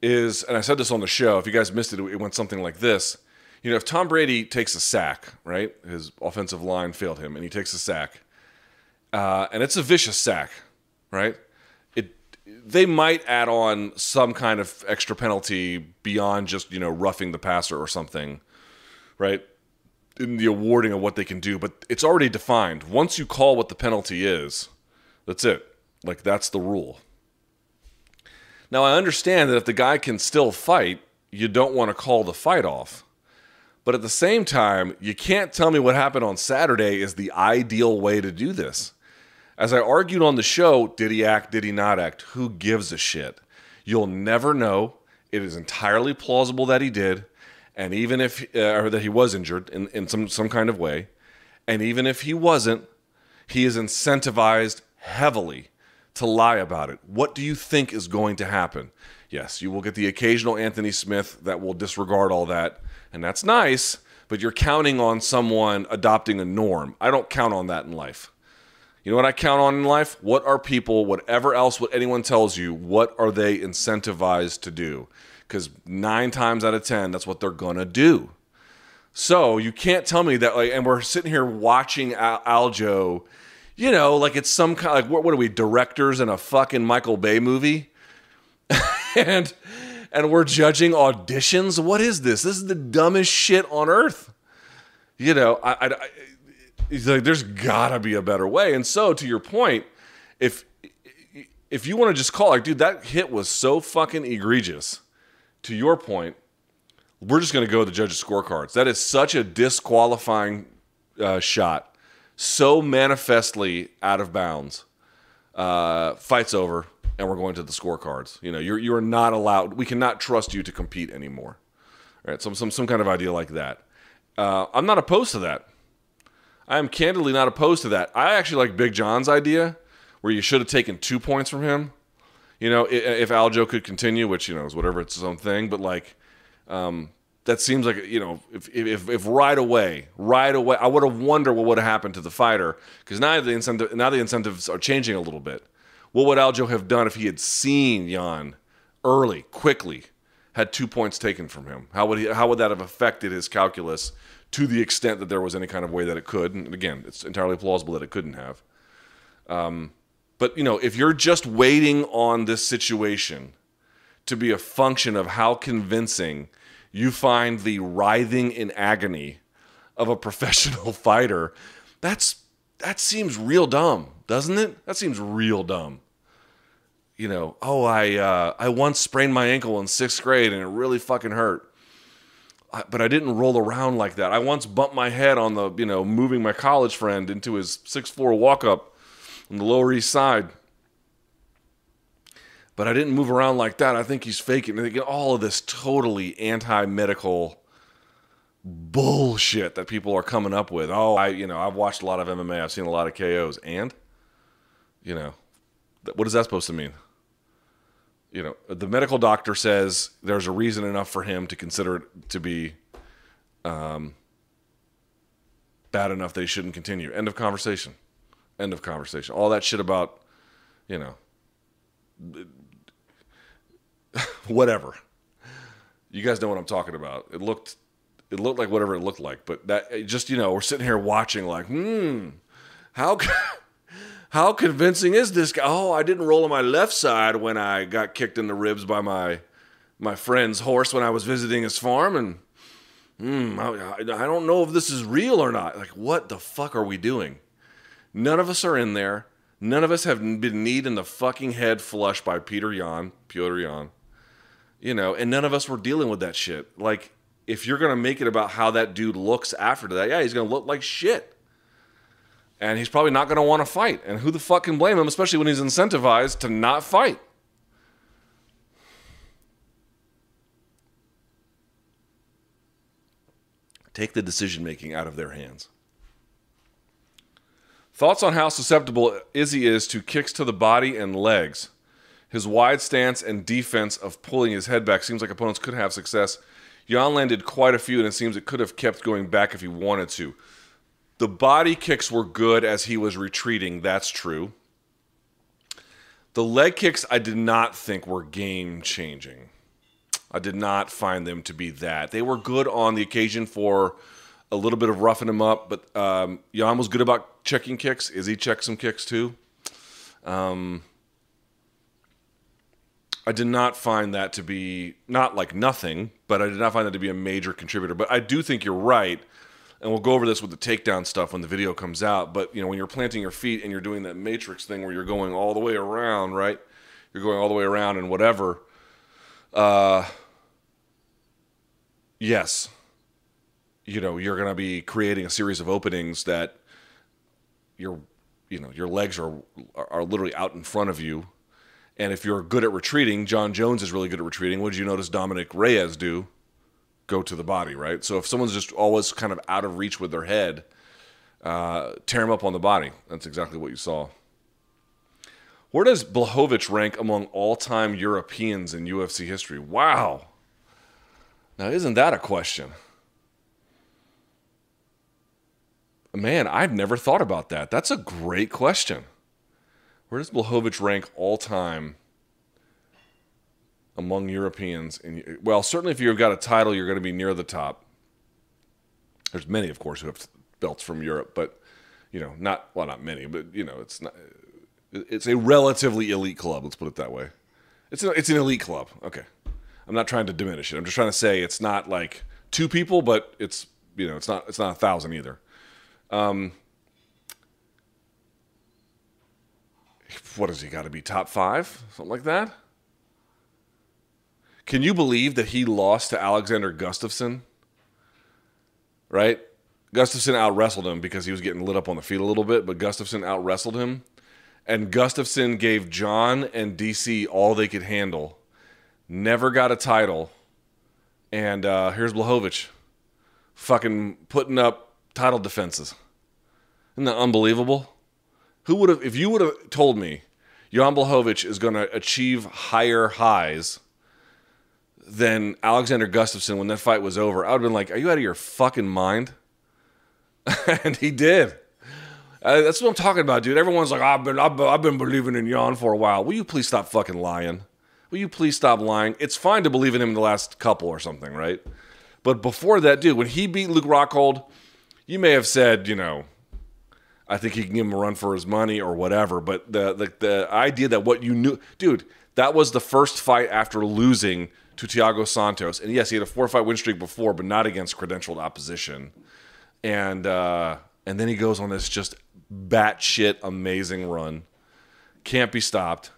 is, and I said this on the show, if you guys missed it, it went something like this. you know, if Tom Brady takes a sack, right? His offensive line failed him, and he takes a sack, and it's a vicious sack, right? They might add on some kind of extra penalty beyond just, you know, roughing the passer or something, right? In the awarding of what they can do, but it's already defined. Once you call what the penalty is, that's it. Like, that's the rule. Now, I understand that if the guy can still fight, you don't want to call the fight off. But at the same time, you can't tell me what happened on Saturday is the ideal way to do this. As I argued on the show, did he act, did he not act? Who gives a shit? You'll never know. It is entirely plausible that he did, and even if or that he was injured in some kind of way, and even if he wasn't, he is incentivized heavily to lie about it. What do you think is going to happen? Yes, you will get the occasional Anthony Smith that will disregard all that, and that's nice, but you're counting on someone adopting a norm. I don't count on that in life. You know what I count on in life? What are people, whatever else, what anyone tells you, what are they incentivized to do? Because 9 times out of 10, that's what they're going to do. So you can't tell me that, like, and we're sitting here watching Aljo, you know, like it's some kind of, like, what are we, directors in a fucking Michael Bay movie? and we're judging auditions? What is this? This is the dumbest shit on earth. You know, he's like, there's gotta be a better way. And so, to your point, if you want to just call, like, dude, that hit was so fucking egregious. To your point, we're just going to go with the judges' scorecards. That is such a disqualifying shot, so manifestly out of bounds. Fight's over, and we're going to the scorecards. You know, you're not allowed. We cannot trust you to compete anymore. All right, some kind of idea like that. I'm not opposed to that. I am candidly not opposed to that. I actually like Big John's idea, where you should have taken 2 points from him. You know, if Aljo could continue, which, you know, is whatever, it's his own thing. But, like, that seems like, you know, if right away, I would have wondered what would have happened to the fighter, because now the incentives are changing a little bit. What would Aljo have done if he had seen Yan early, quickly, had 2 points taken from him? How would that have affected his calculus to the extent that there was any kind of way that it could? And again, it's entirely plausible that it couldn't have. But, you know, if you're just waiting on this situation to be a function of how convincing you find the writhing in agony of a professional fighter, that seems real dumb, doesn't it? That seems real dumb. You know, oh, I once sprained my ankle in 6th grade and it really fucking hurt. But I didn't roll around like that. I once bumped my head on the, you know, moving my college friend into his 6th floor walk-up on the Lower East Side, but I didn't move around like that. I think he's faking. I think all of this totally anti-medical bullshit that people are coming up with. Oh, I've watched a lot of MMA. I've seen a lot of KOs, and, you know, what is that supposed to mean? You know, the medical doctor says there's a reason enough for him to consider it to be bad enough that he shouldn't continue. End of conversation. End of conversation. All that shit about, you know, whatever. You guys know what I'm talking about. It looked like whatever it looked like, but that just, you know, we're sitting here watching like, how convincing is this guy? Oh, I didn't roll on my left side when I got kicked in the ribs by my friend's horse when I was visiting his farm, and I don't know if this is real or not. Like, what the fuck are we doing? None of us are in there. None of us have been kneed in the fucking head flush by Petr Yan. You know, and none of us were dealing with that shit. Like, if you're going to make it about how that dude looks after that, yeah, he's going to look like shit. And he's probably not going to want to fight. And who the fuck can blame him, especially when he's incentivized to not fight? Take the decision-making out of their hands. Thoughts on how susceptible Izzy is to kicks to the body and legs. His wide stance and defense of pulling his head back seems like opponents could have success. Yan landed quite a few, and it seems it could have kept going back if he wanted to. The body kicks were good as he was retreating. That's true. The leg kicks I did not think were game-changing. I did not find them to be that. They were good on the occasion for a little bit of roughing him up, but Jan was good about checking kicks. Izzy checked some kicks too. I did not find that to be, not like nothing, but I did not find that to be a major contributor. But I do think you're right, and we'll go over this with the takedown stuff when the video comes out, but you know, when you're planting your feet and you're doing that matrix thing where you're going all the way around, right? You're going all the way around and whatever. Yes. You know, you're going to be creating a series of openings that your, you know, your legs are literally out in front of you. And if you're good at retreating, Jon Jones is really good at retreating. What did you notice Dominic Reyes do? Go to the body, right? So if someone's just always kind of out of reach with their head, tear them up on the body. That's exactly what you saw. Where does Blachowicz rank among all-time Europeans in UFC history? Wow. Now, isn't that a question? Man, I've never thought about that. That's a great question. Where does Blachowicz rank all-time among Europeans? In, well, certainly if you've got a title, you're going to be near the top. There's many, of course, who have belts from Europe, but, you know, not, well, not many, but, you know, it's not... It's a relatively elite club, let's put it that way. It's an elite club. Okay. I'm not trying to diminish it. I'm just trying to say it's not like two people, but it's, you know, it's not 1,000 either. What has he got to be? Top 5? Something like that? Can you believe that he lost to Alexander Gustafsson? Right? Gustafsson out-wrestled him because he was getting lit up on the feet a little bit, but Gustafsson out-wrestled him. And Gustafsson gave John and DC all they could handle. Never got a title. And here's Blachowicz. Fucking putting up title defenses. Isn't that unbelievable? Who would have, if you would have told me Jan Blachowicz is going to achieve higher highs than Alexander Gustafsson when that fight was over, I would have been like, are you out of your fucking mind? And he did. That's what I'm talking about, dude. Everyone's like, I've been believing in Jan for a while. Will you please stop fucking lying? Will you please stop lying? It's fine to believe in him in the last couple or something, right? But before that, dude, when he beat Luke Rockhold, you may have said, you know, I think he can give him a run for his money or whatever. But the idea that what you knew... Dude, that was the first fight after losing to Thiago Santos. And yes, he had a 4-fight win streak before, but not against credentialed opposition. And then he goes on this just batshit amazing run. Can't be stopped.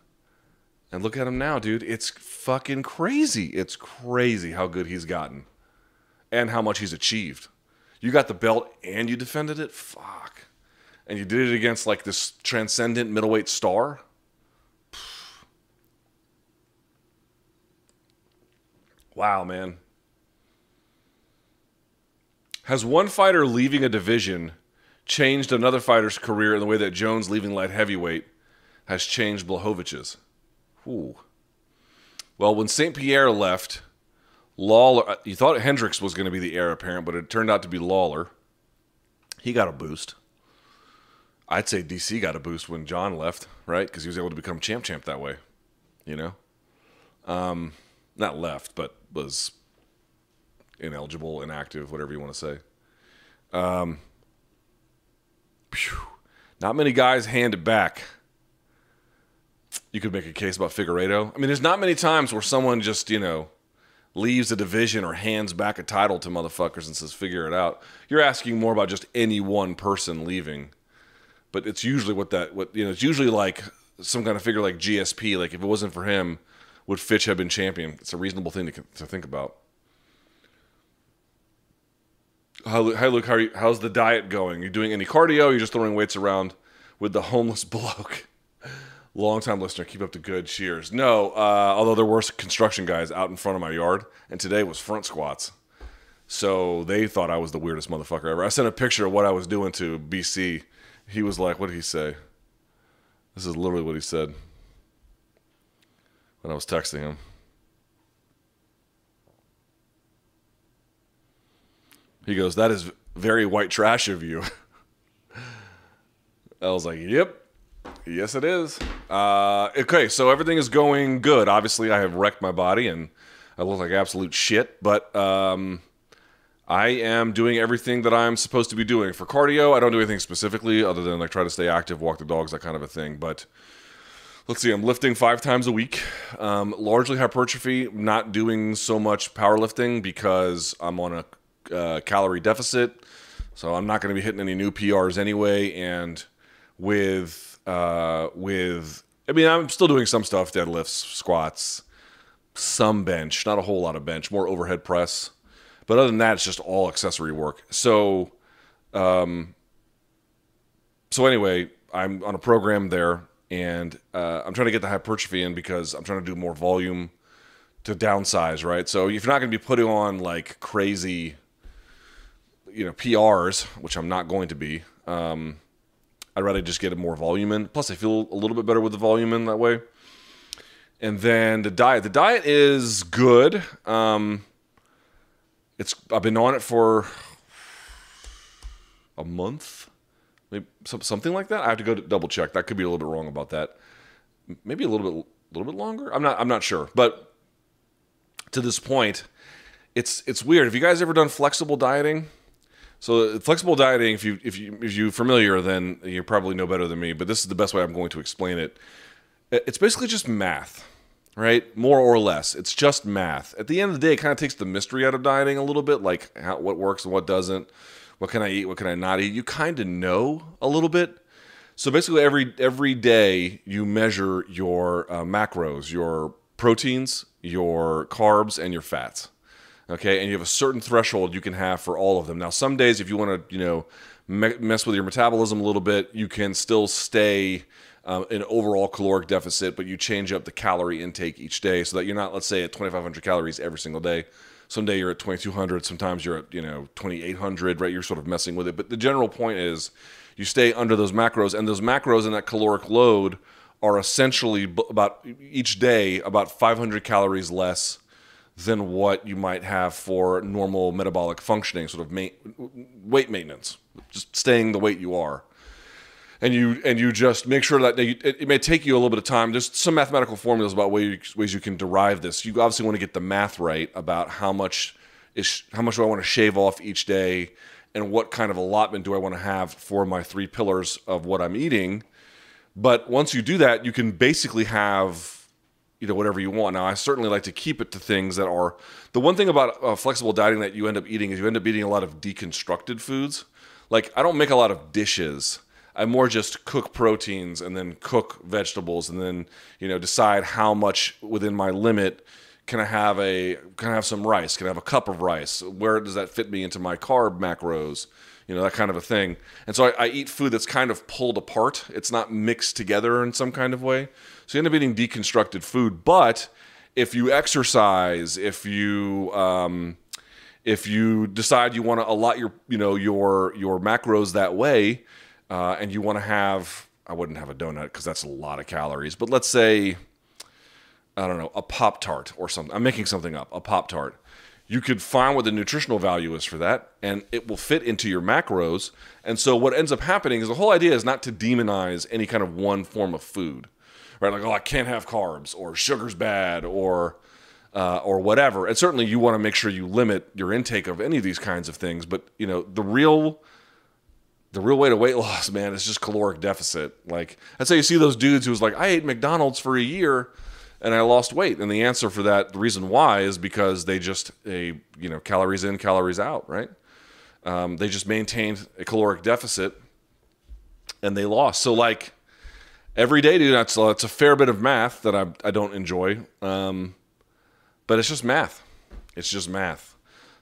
And look at him now, dude. It's fucking crazy. It's crazy how good he's gotten and how much he's achieved. You got the belt and you defended it? Fuck. And you did it against like this transcendent middleweight star? Wow, man. Has one fighter leaving a division changed another fighter's career in the way that Jones leaving light heavyweight has changed Blachowicz's? Ooh. Well, when St. Pierre left, Lawler, you thought Hendricks was going to be the heir apparent, but it turned out to be Lawler. He got a boost. I'd say DC got a boost when John left, right? Because he was able to become champ that way, you know? Not left, but was ineligible, inactive, whatever you want to say. Not many guys hand it back. You could make a case about Figueiredo. I mean, there's not many times where someone just, you know, leaves a division or hands back a title to motherfuckers and says, figure it out. You're asking more about just any one person leaving. But it's usually it's usually like some kind of figure like GSP. Like, if it wasn't for him, would Fitch have been champion? It's a reasonable thing to think about. Hi, Luke. How's the diet going? Are you doing any cardio? You're just throwing weights around with the homeless bloke. Long-time listener. Keep up the good. Cheers. No, although there were construction guys out in front of my yard, and today was front squats. So they thought I was the weirdest motherfucker ever. I sent a picture of what I was doing to BC. He was like, what did he say? This is literally what he said when I was texting him. He goes, that is very white trash of you. I was like, yep. Yes, it is. Okay, so everything is going good. Obviously, I have wrecked my body, and I look like absolute shit, but I am doing everything that I'm supposed to be doing. For cardio, I don't do anything specifically other than like try to stay active, walk the dogs, that kind of a thing. But let's see, I'm lifting 5 times a week, largely hypertrophy, not doing so much powerlifting because I'm on a calorie deficit. So I'm not going to be hitting any new PRs anyway. And with I mean, I'm still doing some stuff, deadlifts, squats, some bench, not a whole lot of bench, more overhead press. But other than that, it's just all accessory work. So, anyway, I'm on a program there, and I'm trying to get the hypertrophy in because I'm trying to do more volume to downsize, right? So if you're not going to be putting on like crazy, you know, PRs, which I'm not going to be, I'd rather just get more volume in. Plus, I feel a little bit better with the volume in that way. And then the diet. The diet is good. I've been on it for a month, maybe something like that. I have to go to double check. That could be a little bit wrong about that. Maybe a little bit longer. I'm not sure. But to this point, it's weird. Have you guys ever done flexible dieting? So flexible dieting, if you're familiar, then you probably know better than me. But this is the best way I'm going to explain it. It's basically just math. Right? More or less. It's just math. At the end of the day, it kind of takes the mystery out of dieting a little bit, like what works and what doesn't, what can I eat, what can I not eat. You kind of know a little bit. So basically every day you measure your macros, your proteins, your carbs, and your fats. Okay? And you have a certain threshold you can have for all of them. Now, some days if you want to, you know, mess with your metabolism a little bit, you can still stay an overall caloric deficit, but you change up the calorie intake each day so that you're not, let's say, at 2,500 calories every single day. Someday you're at 2,200. Sometimes you're at, you know, 2,800, right? You're sort of messing with it. But the general point is you stay under those macros, and those macros and that caloric load are essentially about each day about 500 calories less than what you might have for normal metabolic functioning, sort of weight maintenance, just staying the weight you are. And you just make sure that it may take you a little bit of time. There's some mathematical formulas about ways you can derive this. You obviously want to get the math right about how much do I want to shave off each day, and what kind of allotment do I want to have for my 3 pillars of what I'm eating. But once you do that, you can basically have, you know, whatever you want. Now, I certainly like to keep it to things that are the one thing about flexible dieting that you end up eating is you end up eating a lot of deconstructed foods. Like, I don't make a lot of dishes. I more just cook proteins and then cook vegetables and then, you know, decide how much within my limit can I have some rice? Can I have a cup of rice? Where does that fit me into my carb macros? You know, that kind of a thing. And so I eat food that's kind of pulled apart. It's not mixed together in some kind of way. So you end up eating deconstructed food. But if you exercise, if you decide you want to allot your macros that way, and you want to have, I wouldn't have a donut because that's a lot of calories, but let's say, I don't know, a Pop-Tart or something. I'm making something up, a Pop-Tart. You could find what the nutritional value is for that, and it will fit into your macros. And so what ends up happening is the whole idea is not to demonize any kind of one form of food, right? Like, oh, I can't have carbs, or sugar's bad, or whatever. And certainly you want to make sure you limit your intake of any of these kinds of things. But, you know, the real way to weight loss, man, is just caloric deficit. Like, that's how you see those dudes who's like, I ate McDonald's for a year and I lost weight. And the answer for that, the reason why, is because they just, you know, calories in, calories out, right? They just maintained a caloric deficit and they lost. So, like, every day, dude, that's a fair bit of math that I don't enjoy. But it's just math. It's just math.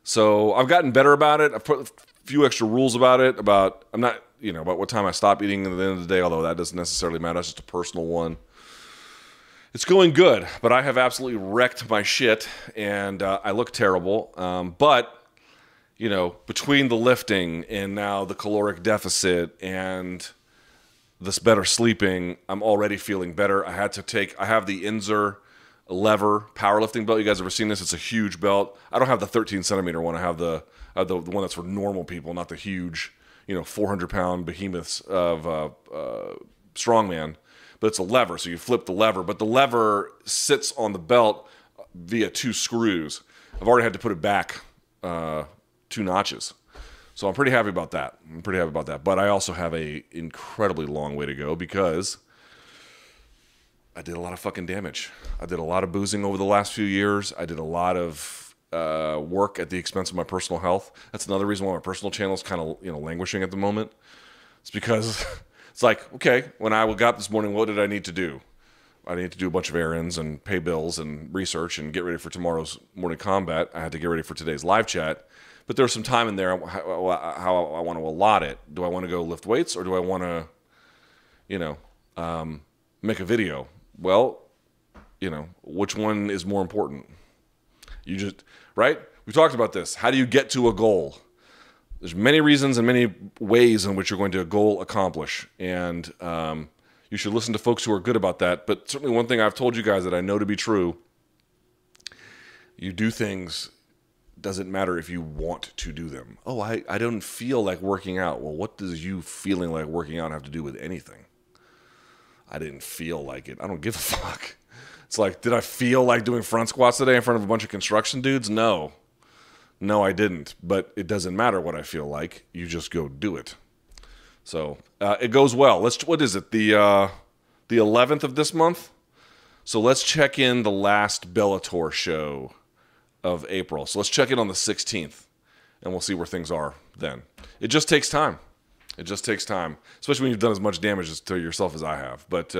So I've gotten better about it. I've put few extra rules about it, about what time I stop eating at the end of the day, although that doesn't necessarily matter. That's just a personal one. It's going good, but I have absolutely wrecked my shit, and I look terrible. But, you know, between the lifting and now the caloric deficit and this better sleeping, I'm already feeling better. I have the Inzer lever powerlifting belt. You guys ever seen this? It's a huge belt. I don't have the 13 centimeter one. I have the one that's for normal people, not the huge, you know, 400-pound behemoths of strongman. But it's a lever, so you flip the lever. But the lever sits on the belt via two screws. I've already had to put it back 2 notches. So I'm pretty happy about that. But I also have an incredibly long way to go because I did a lot of fucking damage. I did a lot of boozing over the last few years. I did a lot of work at the expense of my personal health. That's another reason why my personal channel is kind of languishing at the moment. It's because it's like, okay, when I woke up this morning, what did I need to do? I need to do a bunch of errands and pay bills and research and get ready for tomorrow's Morning Kombat. I had to get ready for today's live chat. But there's some time in there how I want to allot it. Do I want to go lift weights or do I want to, make a video? Well, which one is more important? You just, right? We talked about this. How do you get to a goal? There's many reasons and many ways in which you're going to accomplish. And you should listen to folks who are good about that. But certainly one thing I've told you guys that I know to be true, you do things... doesn't matter if you want to do them. Oh, I don't feel like working out. Well, what does you feeling like working out have to do with anything? I didn't feel like it. I don't give a fuck. It's like, did I feel like doing front squats today in front of a bunch of construction dudes? No. No, I didn't. But it doesn't matter what I feel like. You just go do it. So it goes well. What is it? The 11th of this month? So let's check in the last Bellator show of April. So let's check in on the 16th and we'll see where things are then. It just takes time. It just takes time, especially when you've done as much damage to yourself as I have. But,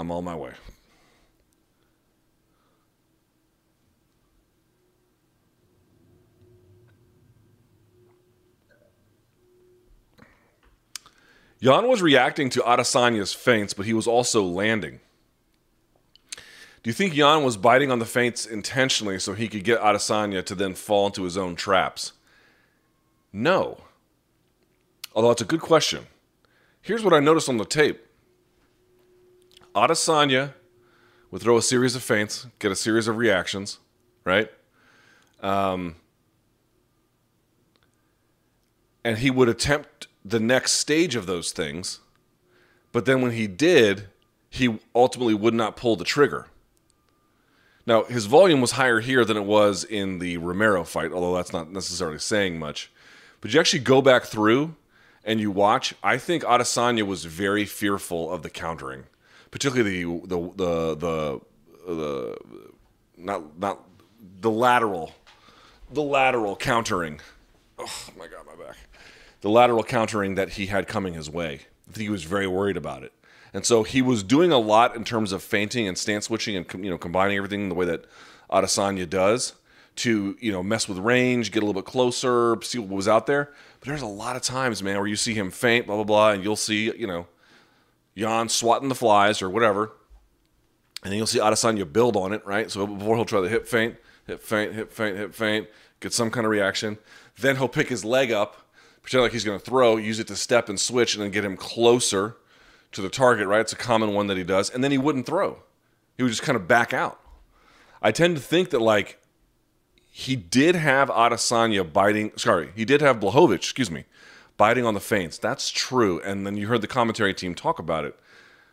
I'm on my way. Jan was reacting to Adesanya's feints, but he was also landing. Do you think Jan was biting on the feints intentionally so he could get Adesanya to then fall into his own traps? No. Although it's a good question. Here's what I noticed on the tape. Adesanya would throw a series of feints, get a series of reactions, right? And he would attempt the next stage of those things. But then when he did, he ultimately would not pull the trigger. Now, his volume was higher here than it was in the Romero fight, although that's not necessarily saying much. But you actually go back through and you watch. I think Adesanya was very fearful of the countering, particularly the lateral countering. Oh my God, my back! The lateral countering that he had coming his way. I think he was very worried about it. And so he was doing a lot in terms of feinting and stance switching and combining everything the way that Adesanya does to mess with range, get a little bit closer, see what was out there. But there's a lot of times, man, where you see him feint, blah, blah, blah, and you'll see Jan swatting the flies or whatever. And then you'll see Adesanya build on it, right? So before he'll try the hip feint, hip feint, hip feint, hip feint, get some kind of reaction. Then he'll pick his leg up, pretend like he's going to throw, use it to step and switch, and then get him closer to the target, right? It's a common one that he does. And then he wouldn't throw. He would just kind of back out. I tend to think that, like, he did have Adesanya biting... Sorry, he did have Blachowicz, biting on the feints. That's true. And then you heard the commentary team talk about it.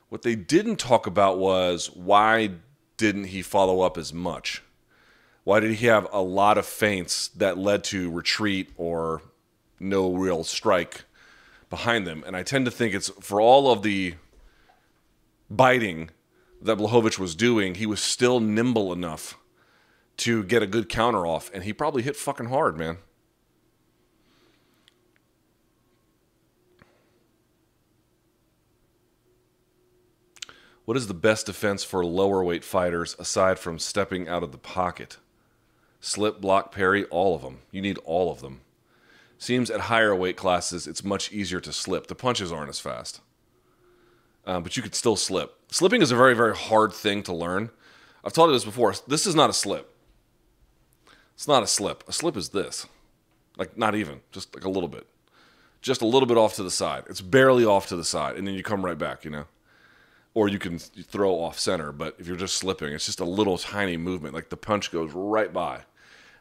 What they didn't talk about was why didn't he follow up as much? Why did he have a lot of feints that led to retreat or no real strike behind them? And I tend to think it's for all of the biting that Blachowicz was doing, he was still nimble enough to get a good counter off, and he probably hit fucking hard, man. What is the best defense for lower weight fighters aside from stepping out of the pocket? Slip, block, parry, all of them. You need all of them. Seems at higher weight classes, it's much easier to slip. The punches aren't as fast. But you could still slip. Slipping is a very, very hard thing to learn. I've taught you this before. This is not a slip. It's not a slip. A slip is this. Like, not even. Just like a little bit. Just a little bit off to the side. It's barely off to the side. And then you come right back, Or you can throw off center. But if you're just slipping, it's just a little tiny movement. Like, the punch goes right by.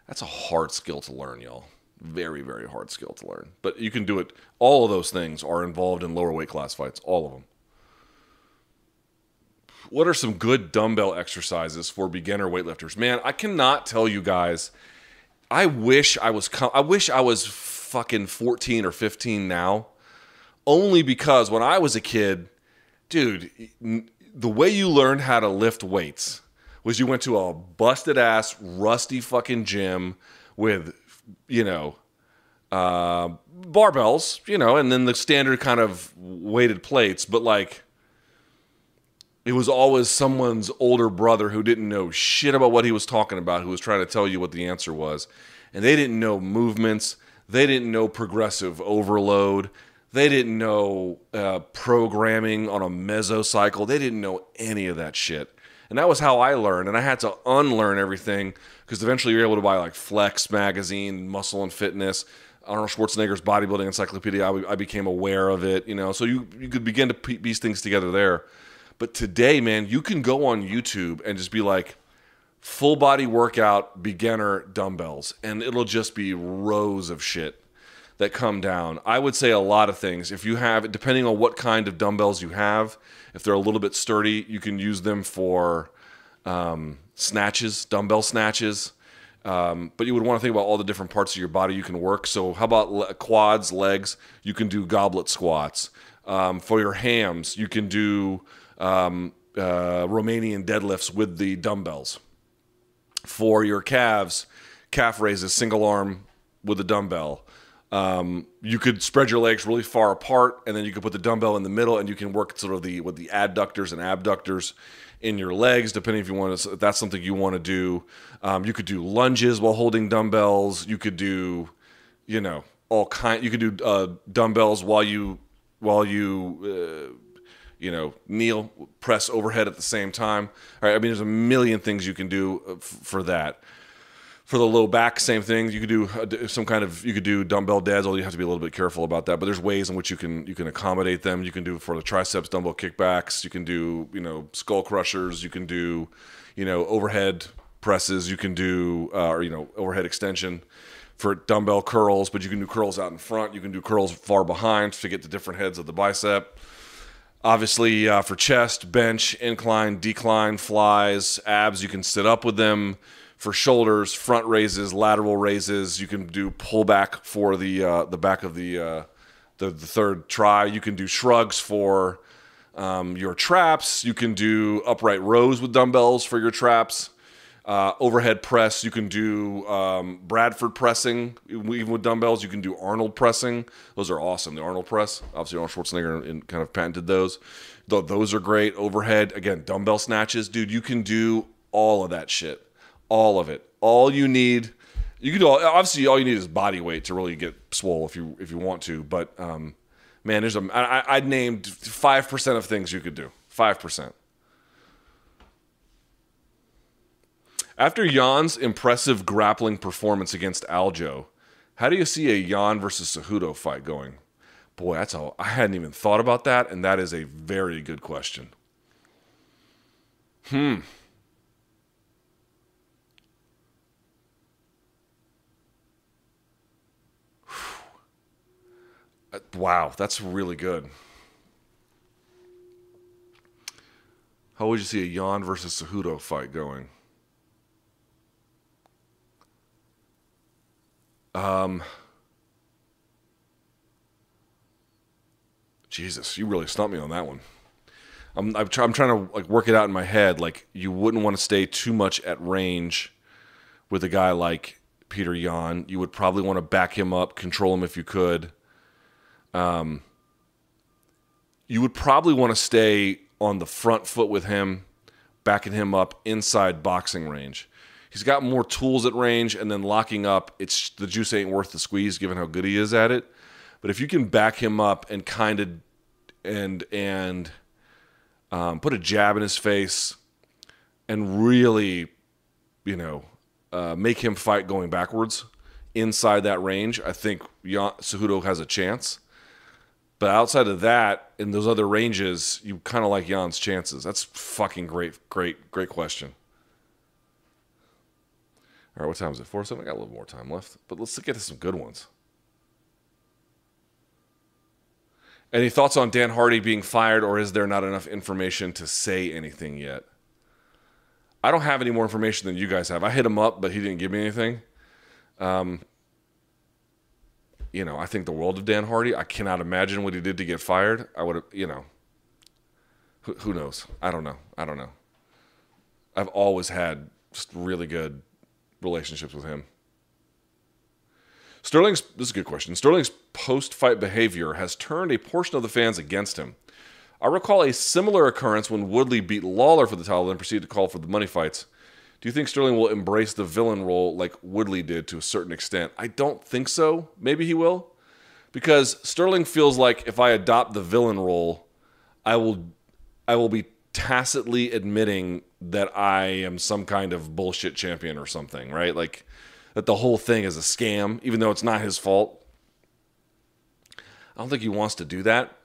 That's a hard skill to learn, y'all. Very, very hard skill to learn. But you can do it. All of those things are involved in lower weight class fights. All of them. What are some good dumbbell exercises for beginner weightlifters? Man, I cannot tell you guys. I wish I was fucking 14 or 15 now. Only because when I was a kid, dude, the way you learned how to lift weights was you went to a busted ass, rusty fucking gym with, you know, barbells, you know, and then the standard kind of weighted plates. But like, it was always someone's older brother who didn't know shit about what he was talking about, who was trying to tell you what the answer was. And they didn't know movements. They didn't know progressive overload. They didn't know programming on a mesocycle. They didn't know any of that shit. And that was how I learned. And I had to unlearn everything because eventually you're able to buy like Flex magazine, Muscle and Fitness, Arnold Schwarzenegger's Bodybuilding Encyclopedia. I became aware of it, you know. So you could begin to piece things together there. But today, man, you can go on YouTube and just be like, full body workout, beginner dumbbells. And it'll just be rows of shit that come down. I would say a lot of things. If you have, depending on what kind of dumbbells you have, if they're a little bit sturdy, you can use them for snatches, dumbbell snatches. But you would want to think about all the different parts of your body you can work. So how about quads, legs? You can do goblet squats. For your hams, you can do Romanian deadlifts with the dumbbells. For your calves, calf raises, single arm with a dumbbell. You could spread your legs really far apart, and then you could put the dumbbell in the middle, and you can work sort of with the adductors and abductors in your legs, depending if you want to. If that's something you want to do, you could do lunges while holding dumbbells. You could do, you know, all kind. You could do dumbbells while you you know, kneel, press overhead at the same time. All right, I mean, there's a million things you can do for that. For the low back, same thing. You could do you could do dumbbell deads, although you have to be a little bit careful about that. But there's ways in which you can accommodate them. You can do for the triceps dumbbell kickbacks. You can do, you know, skull crushers. You can do, you know, overhead presses. You can do overhead extension for dumbbell curls. But you can do curls out in front. You can do curls far behind to get the different heads of the bicep. Obviously, for chest, bench, incline, decline, flies, abs. You can sit up with them. For shoulders, front raises, lateral raises. You can do pullback for the back of the third try. You can do shrugs for your traps. You can do upright rows with dumbbells for your traps. Overhead press. You can do Bradford pressing even with dumbbells. You can do Arnold pressing. Those are awesome. The Arnold press. Obviously, Arnold Schwarzenegger kind of patented those. Those are great. Overhead. Again, dumbbell snatches. Dude, you can do all of that shit. All of it. All you need, you can do. Obviously, all you need is body weight to really get swole if you want to. But man, there's I named 5% of things you could do. 5%. After Jan's impressive grappling performance against Aljo, how do you see a Yan versus Cejudo fight going? Boy, that's all. I hadn't even thought about that, and that is a very good question. Wow, that's really good. How would you see a Yan versus Cejudo fight going? Jesus, you really stumped me on that one. I'm trying to like work it out in my head. Like, you wouldn't want to stay too much at range with a guy like Petr Yan. You would probably want to back him up, control him if you could. You would probably want to stay on the front foot with him, backing him up inside boxing range. He's got more tools at range, and then locking up, it's the juice ain't worth the squeeze given how good he is at it. But if you can back him up and kind of and put a jab in his face and really, you know, make him fight going backwards inside that range, I think Cejudo has a chance. But outside of that, in those other ranges, you kind of like Jan's chances. That's fucking great question. All right, what time is it? 4:07? I got a little more time left. But let's get to some good ones. Any thoughts on Dan Hardy being fired, or is there not enough information to say anything yet? I don't have any more information than you guys have. I hit him up, but he didn't give me anything. You know, I think the world of Dan Hardy. I cannot imagine what he did to get fired. I would have, you know, who knows? I don't know. I don't know. I've always had just really good relationships with him. Sterling's, this is a good question. Sterling's post-fight behavior has turned a portion of the fans against him. I recall a similar occurrence when Woodley beat Lawler for the title and proceeded to call for the money fights. Do you think Sterling will embrace the villain role like Woodley did to a certain extent? I don't think so. Maybe he will. Because Sterling feels like if I adopt the villain role, I will be tacitly admitting that I am some kind of bullshit champion or something, right? Like, that the whole thing is a scam, even though it's not his fault. I don't think he wants to do that.